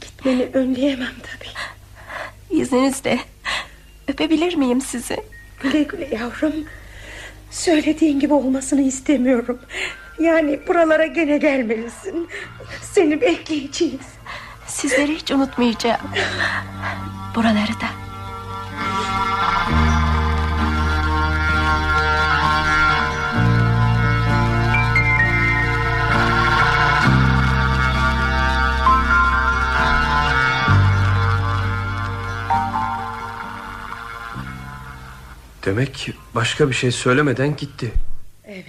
gitmeni önleyemem tabii. İzninizle öpebilir miyim sizi? Güle güle yavrum. Söylediğin gibi olmasını istemiyorum. Yani buralara gene gelmelisin. Seni bekleyeceğiz. Sizleri hiç unutmayacağım. Buraları da. Demek başka bir şey söylemeden gitti. Evet.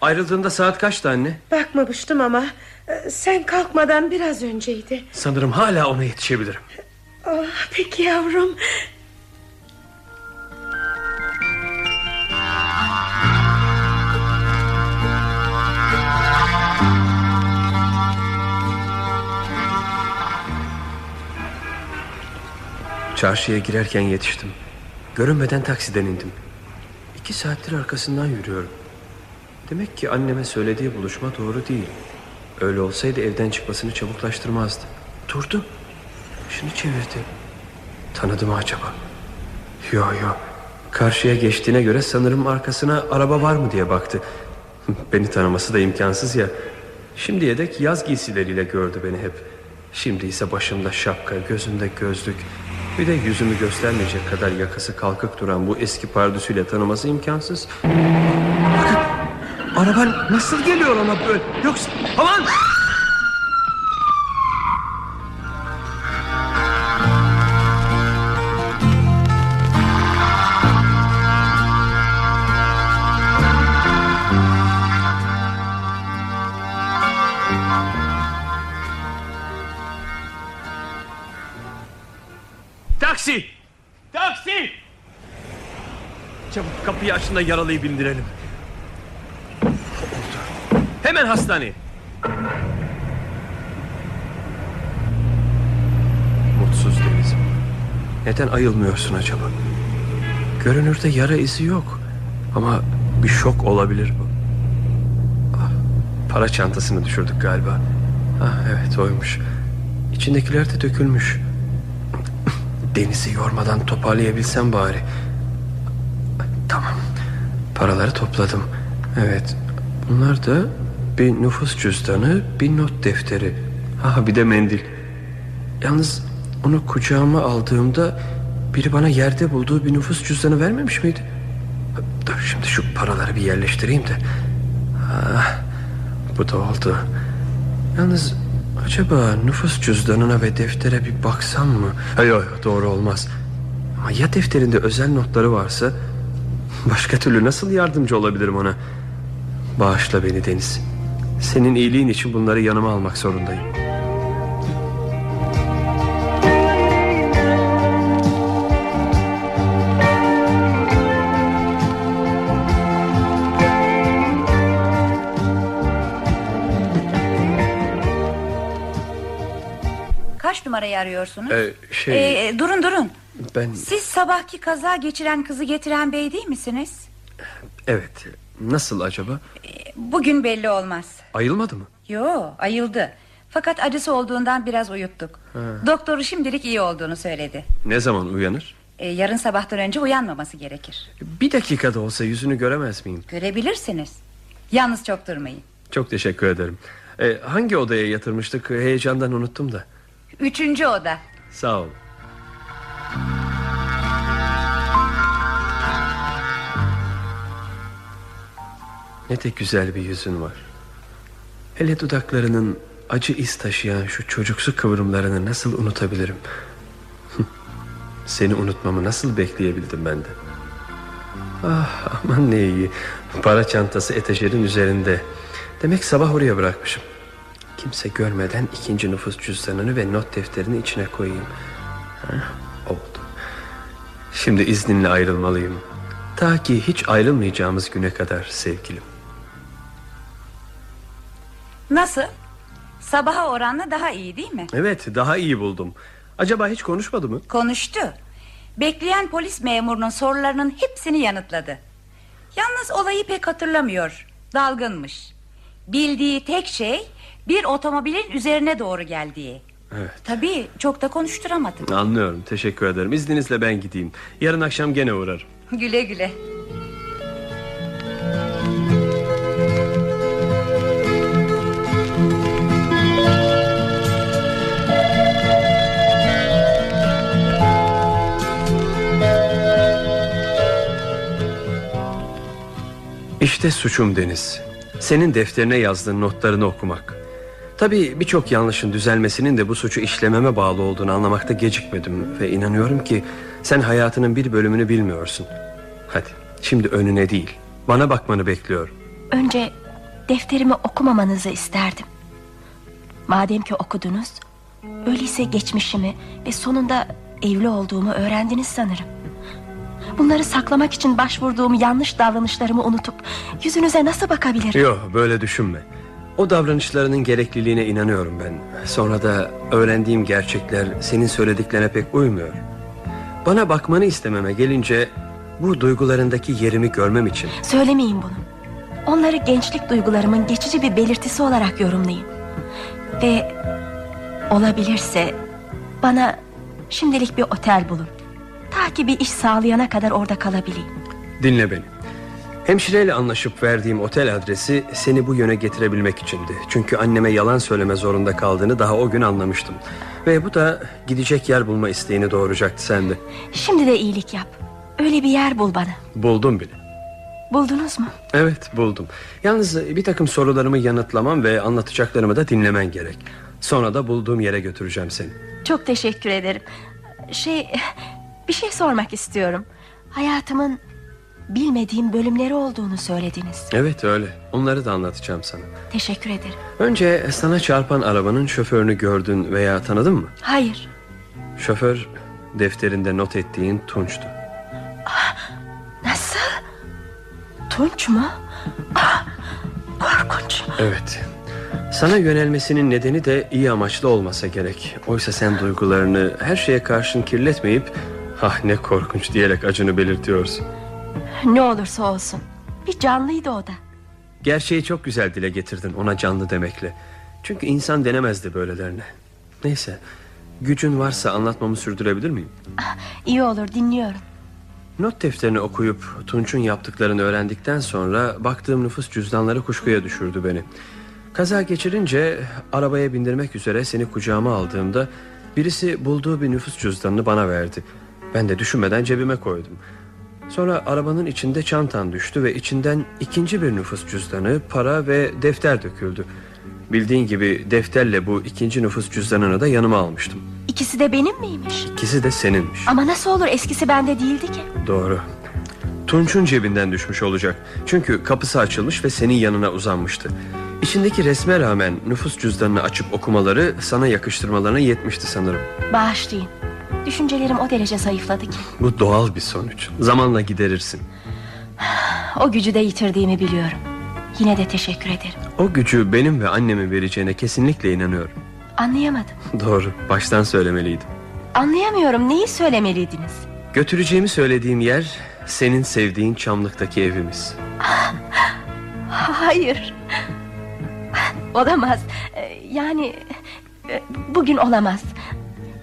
Ayrıldığında saat kaçtı anne? Bakmamıştım ama sen kalkmadan biraz önceydi. Sanırım hala ona yetişebilirim. Oh, peki yavrum. Çarşıya girerken yetiştim. Görünmeden taksiden indim. İki saattir arkasından yürüyorum. Demek ki anneme söylediği buluşma doğru değil. Öyle olsaydı evden çıkmasını çabuklaştırmazdı. Durdum. Başını çevirdi. Tanıdı mı acaba? Yo yo. Karşıya geçtiğine göre sanırım arkasına araba var mı diye baktı. Beni tanıması da imkansız ya. Şimdiye dek yaz giysileriyle gördü beni hep. Şimdi ise başımda şapka, gözümde gözlük. Bir de yüzümü göstermeyecek kadar yakası kalkık duran bu eski pardüsüyle tanıması imkansız. Bakın, araba nasıl geliyor ona böyle? Yoksa aman! Taksi! Taksi! Çabuk kapıyı açın da yaralıyı bindirelim. Oldu. Hemen hastaneye. Mutsuz Deniz. Neden ayılmıyorsun acaba? Görünürde yara izi yok. Ama bir şok olabilir bu. Ah, para çantasını düşürdük galiba. Ah, evet oymuş. İçindekiler de dökülmüş. Deniz'i yormadan toparlayabilsem bari. Tamam. Paraları topladım. Evet. Bunlar da bir nüfus cüzdanı, bir not defteri. Ha, bir de mendil. Yalnız onu kucağıma aldığımda biri bana yerde bulduğu bir nüfus cüzdanı vermemiş miydi? Dur şimdi şu paraları bir yerleştireyim de. Ha, bu da oldu. Yalnız acaba nüfus cüzdanına ve deftere bir baksam mı? Hayır, doğru olmaz. Ama ya defterinde özel notları varsa? Başka türlü nasıl yardımcı olabilirim ona? Bağışla beni Deniz. Senin iyiliğin için bunları yanıma almak zorundayım. Numarayı arıyorsunuz. Ee, şey... ee, durun durun. Ben... Siz sabahki kaza geçiren kızı getiren bey değil misiniz? Evet. Nasıl acaba? Ee, bugün belli olmaz. Ayılmadı mı? Yo, ayıldı. Fakat acısı olduğundan biraz uyuttuk. Ha. Doktoru şimdilik iyi olduğunu söyledi. Ne zaman uyanır? Ee, yarın sabahtan önce uyanmaması gerekir. Bir dakika da olsa yüzünü göremez miyim? Görebilirsiniz. Yalnız çok durmayın. Çok teşekkür ederim. Ee, hangi odaya yatırmıştık? Heyecandan unuttum da. Üçüncü oda. Sağ ol. Ne de güzel bir yüzün var. Hele dudaklarının acı iz taşıyan şu çocuksu kıvrımlarını nasıl unutabilirim? Seni unutmamı nasıl bekleyebildim ben de? Ah, aman ne iyi. Para çantası etajerin üzerinde. Demek sabah oraya bırakmışım. Kimse görmeden ikinci nüfus cüzdanını ve not defterini içine koyayım. Heh, oldu. Şimdi izninle ayrılmalıyım. Ta ki hiç ayrılmayacağımız güne kadar sevgilim. Nasıl? Sabaha oranla daha iyi değil mi? Evet, daha iyi buldum. Acaba hiç konuşmadı mı? Konuştu. Bekleyen polis memurunun sorularının hepsini yanıtladı. Yalnız olayı pek hatırlamıyor. Dalgınmış. Bildiği tek şey bir otomobilin üzerine doğru geldiği. Evet. Tabii çok da konuşturamadım. Anlıyorum, teşekkür ederim. İzninizle ben gideyim. Yarın akşam gene uğrarım. Güle güle. İşte suçum Deniz. Senin defterine yazdığın notlarını okumak. Tabii birçok yanlışın düzelmesinin de bu suçu işlememe bağlı olduğunu anlamakta gecikmedim. Ve inanıyorum ki sen hayatının bir bölümünü bilmiyorsun. Hadi şimdi önüne değil, bana bakmanı bekliyorum. Önce defterimi okumamanızı isterdim. Madem ki okudunuz, öyleyse geçmişimi ve sonunda evli olduğumu öğrendiniz sanırım. Bunları saklamak için başvurduğum yanlış davranışlarımı unutup yüzünüze nasıl bakabilirim? Yok, böyle düşünme. O davranışlarının gerekliliğine inanıyorum ben. Sonra da öğrendiğim gerçekler senin söylediklerine pek uymuyor. Bana bakmanı istememe gelince, bu duygularındaki yerimi görmem için. Söylemeyin bunu. Onları gençlik duygularımın geçici bir belirtisi olarak yorumlayın. Ve olabilirse bana şimdilik bir otel bulun. Ta ki bir iş sağlayana kadar orada kalabileyim. Dinle beni. Hemşireyle anlaşıp verdiğim otel adresi seni bu yöne getirebilmek içindi. Çünkü anneme yalan söyleme zorunda kaldığını daha o gün anlamıştım. Ve bu da gidecek yer bulma isteğini doğuracaktı sende. Şimdi de iyilik yap. Öyle bir yer bul bana. Buldum bile. Buldunuz mu? Evet, buldum. Yalnız bir takım sorularımı yanıtlamam ve anlatacaklarımı da dinlemen gerek. Sonra da bulduğum yere götüreceğim seni. Çok teşekkür ederim. Şey... Bir şey sormak istiyorum. Hayatımın bilmediğim bölümleri olduğunu söylediniz. Evet öyle. Onları da anlatacağım sana. Teşekkür ederim. Önce sana çarpan arabanın şoförünü gördün veya tanıdın mı? Hayır. Şoför defterinde not ettiğin Tunç'tu. Nasıl? Tunç mu? Korkunç. Evet. Sana yönelmesinin nedeni de iyi amaçlı olmasa gerek. Oysa sen duygularını her şeye karşın kirletmeyip "ah ne korkunç" diyerek acını belirtiyorsun. Ne olursa olsun bir canlıydı o da. Gerçeği çok güzel dile getirdin ona canlı demekle. Çünkü insan denemezdi böylelerine. Neyse, gücün varsa anlatmamı sürdürebilir miyim? İyi olur, dinliyorum. Not defterini okuyup Tunç'un yaptıklarını öğrendikten sonra baktığım nüfus cüzdanları kuşkuya düşürdü beni. Kaza geçirince arabaya bindirmek üzere seni kucağıma aldığımda birisi bulduğu bir nüfus cüzdanını bana verdi. Ben de düşünmeden cebime koydum. Sonra arabanın içinde çantan düştü ve içinden ikinci bir nüfus cüzdanı, para ve defter döküldü. Bildiğin gibi defterle bu ikinci nüfus cüzdanını da yanıma almıştım. İkisi de benim miymiş? İkisi de seninmiş. Ama nasıl olur, eskisi bende değildi ki. Doğru. Tunç'un cebinden düşmüş olacak. Çünkü kapısı açılmış ve senin yanına uzanmıştı. İçindeki resme rağmen nüfus cüzdanını açıp okumaları sana yakıştırmalarına yetmişti sanırım. Bağışlayın. Düşüncelerim o derece zayıfladı ki. Bu doğal bir sonuç. Zamanla giderirsin. O gücü de yitirdiğimi biliyorum. Yine de teşekkür ederim. O gücü benim ve annemin vereceğine kesinlikle inanıyorum. Anlayamadım. Doğru, baştan söylemeliydim. Anlayamıyorum, neyi söylemeliydiniz? Götüreceğimi söylediğim yer senin sevdiğin Çamlık'taki evimiz. Hayır. Olamaz. Yani bugün olamaz.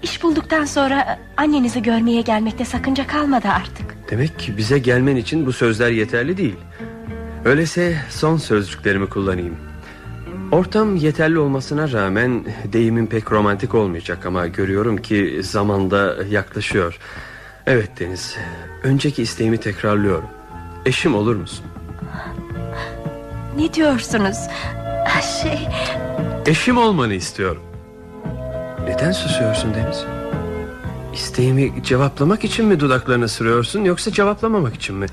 İş bulduktan sonra annenizi görmeye gelmekte sakınca kalmadı artık. Demek ki bize gelmen için bu sözler yeterli değil. Öyleyse son sözcüklerimi kullanayım. Ortam yeterli olmasına rağmen deyimin pek romantik olmayacak ama görüyorum ki zamanda yaklaşıyor. Evet Deniz, önceki isteğimi tekrarlıyorum. Eşim olur musun? Ne diyorsunuz? Şey... Eşim olmanı istiyorum. Neden susuyorsun Deniz? İsteğimi cevaplamak için mi dudaklarını sürüyorsun, yoksa cevaplamamak için mi?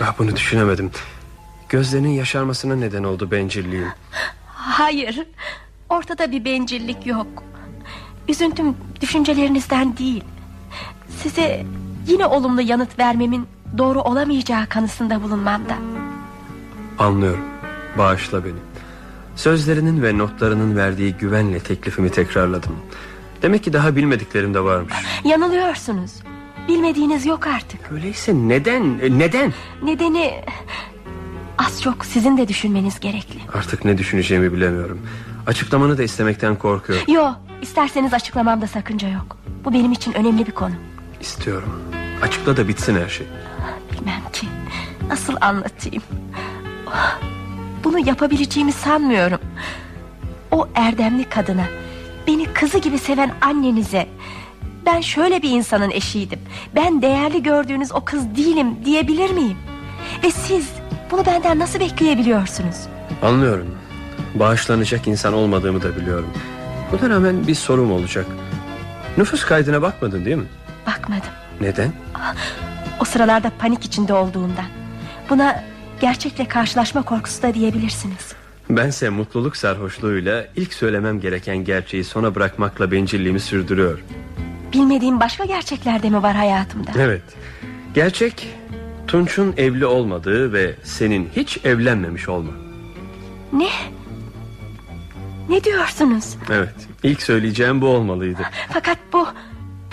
Ah, bunu düşünemedim. Gözlerinin yaşarmasına neden oldu bencilliğim. Hayır, ortada bir bencillik yok. Üzüntüm düşüncelerinizden değil. Size yine olumlu yanıt vermemin doğru olamayacağı kanısında bulunmamda. Anlıyorum, bağışla beni. Sözlerinin ve notlarının verdiği güvenle teklifimi tekrarladım. Demek ki daha bilmediklerim de varmış. Yanılıyorsunuz. Bilmediğiniz yok artık. Öyleyse neden? Neden? Nedeni az çok sizin de düşünmeniz gerekli. Artık ne düşüneceğimi bilemiyorum. Açıklamanı da istemekten korkuyorum. Yok, isterseniz açıklamamda sakınca yok. Bu benim için önemli bir konu. İstiyorum. Açıkla da bitsin her şey. Bilmem ki nasıl anlatayım. Bunu yapabileceğimi sanmıyorum. O erdemli kadına, beni kızı gibi seven annenize, ben şöyle bir insanın eşiydim, ben değerli gördüğünüz o kız değilim diyebilir miyim? Ve siz bunu benden nasıl bekleyebiliyorsunuz? Anlıyorum. Bağışlanacak insan olmadığımı da biliyorum. Buna rağmen bir sorum olacak. Nüfus kaydına bakmadın değil mi? Bakmadım. Neden? O sıralarda panik içinde olduğundan. Buna gerçekle karşılaşma korkusu da diyebilirsiniz. Bense mutluluk sarhoşluğuyla ilk söylemem gereken gerçeği sona bırakmakla bencilliğimi sürdürüyor. Bilmediğim başka gerçekler de mi var hayatımda? Evet. Gerçek Tunç'un evli olmadığı ve senin hiç evlenmemiş olman. Ne? Ne diyorsunuz? Evet, ilk söyleyeceğim bu olmalıydı. Fakat bu,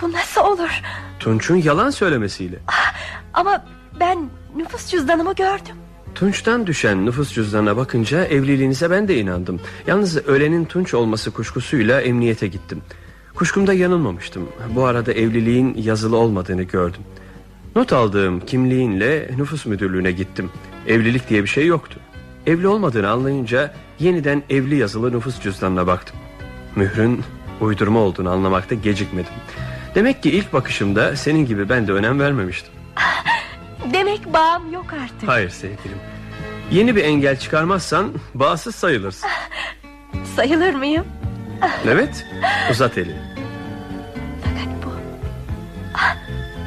bu nasıl olur? Tunç'un yalan söylemesiyle. Ama ben nüfus cüzdanımı gördüm. Tunç'tan düşen nüfus cüzdanına bakınca evliliğinize ben de inandım. Yalnız ölenin Tunç olması kuşkusuyla emniyete gittim. Kuşkumda yanılmamıştım. Bu arada evliliğin yazılı olmadığını gördüm. Not aldığım kimliğinle nüfus müdürlüğüne gittim. Evlilik diye bir şey yoktu. Evli olmadığını anlayınca yeniden evli yazılı nüfus cüzdanına baktım. Mührün uydurma olduğunu anlamakta gecikmedim. Demek ki ilk bakışımda senin gibi ben de önem vermemiştim. Demek bağım yok artık. Hayır sevgilim. Yeni bir engel çıkarmazsan bağsız sayılırsın. Sayılır mıyım? Evet, uzat elini. Fakat bu,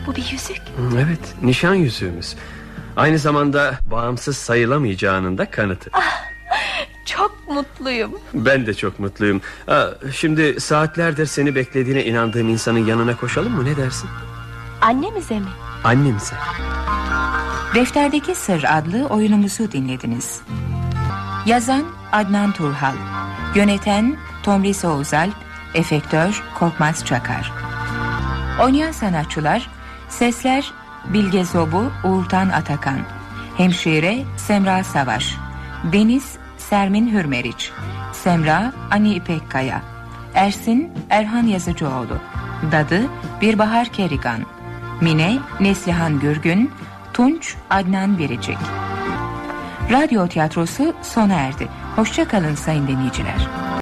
bu bir yüzük. Evet, nişan yüzüğümüz. Aynı zamanda bağımsız sayılamayacağının da kanıtı. Çok mutluyum. Ben de çok mutluyum. Şimdi saatlerdir seni beklediğine inandığım insanın yanına koşalım mı, ne dersin? Annemize mi? Annemize. Defterdeki Sır adlı oyunumuzu dinlediniz. Yazan Adnan Turhal, yöneten Tomris Oğuzalp, efektör Korkmaz Çakar. Oynayan sanatçılar: sesler Bilge Zobu, Uğurhan Atakan; hemşire Semra Savaş; Deniz, Sermin Hürmeriç; Semra, Ani İpekkaya; Ersin, Erhan Yazıcıoğlu; Dadı, Birbahar Kerigan; Mine, Neslihan Gürgün; Tunç, Adnan Biricik. Radyo tiyatrosu sona erdi. Hoşça kalın sayın dinleyiciler.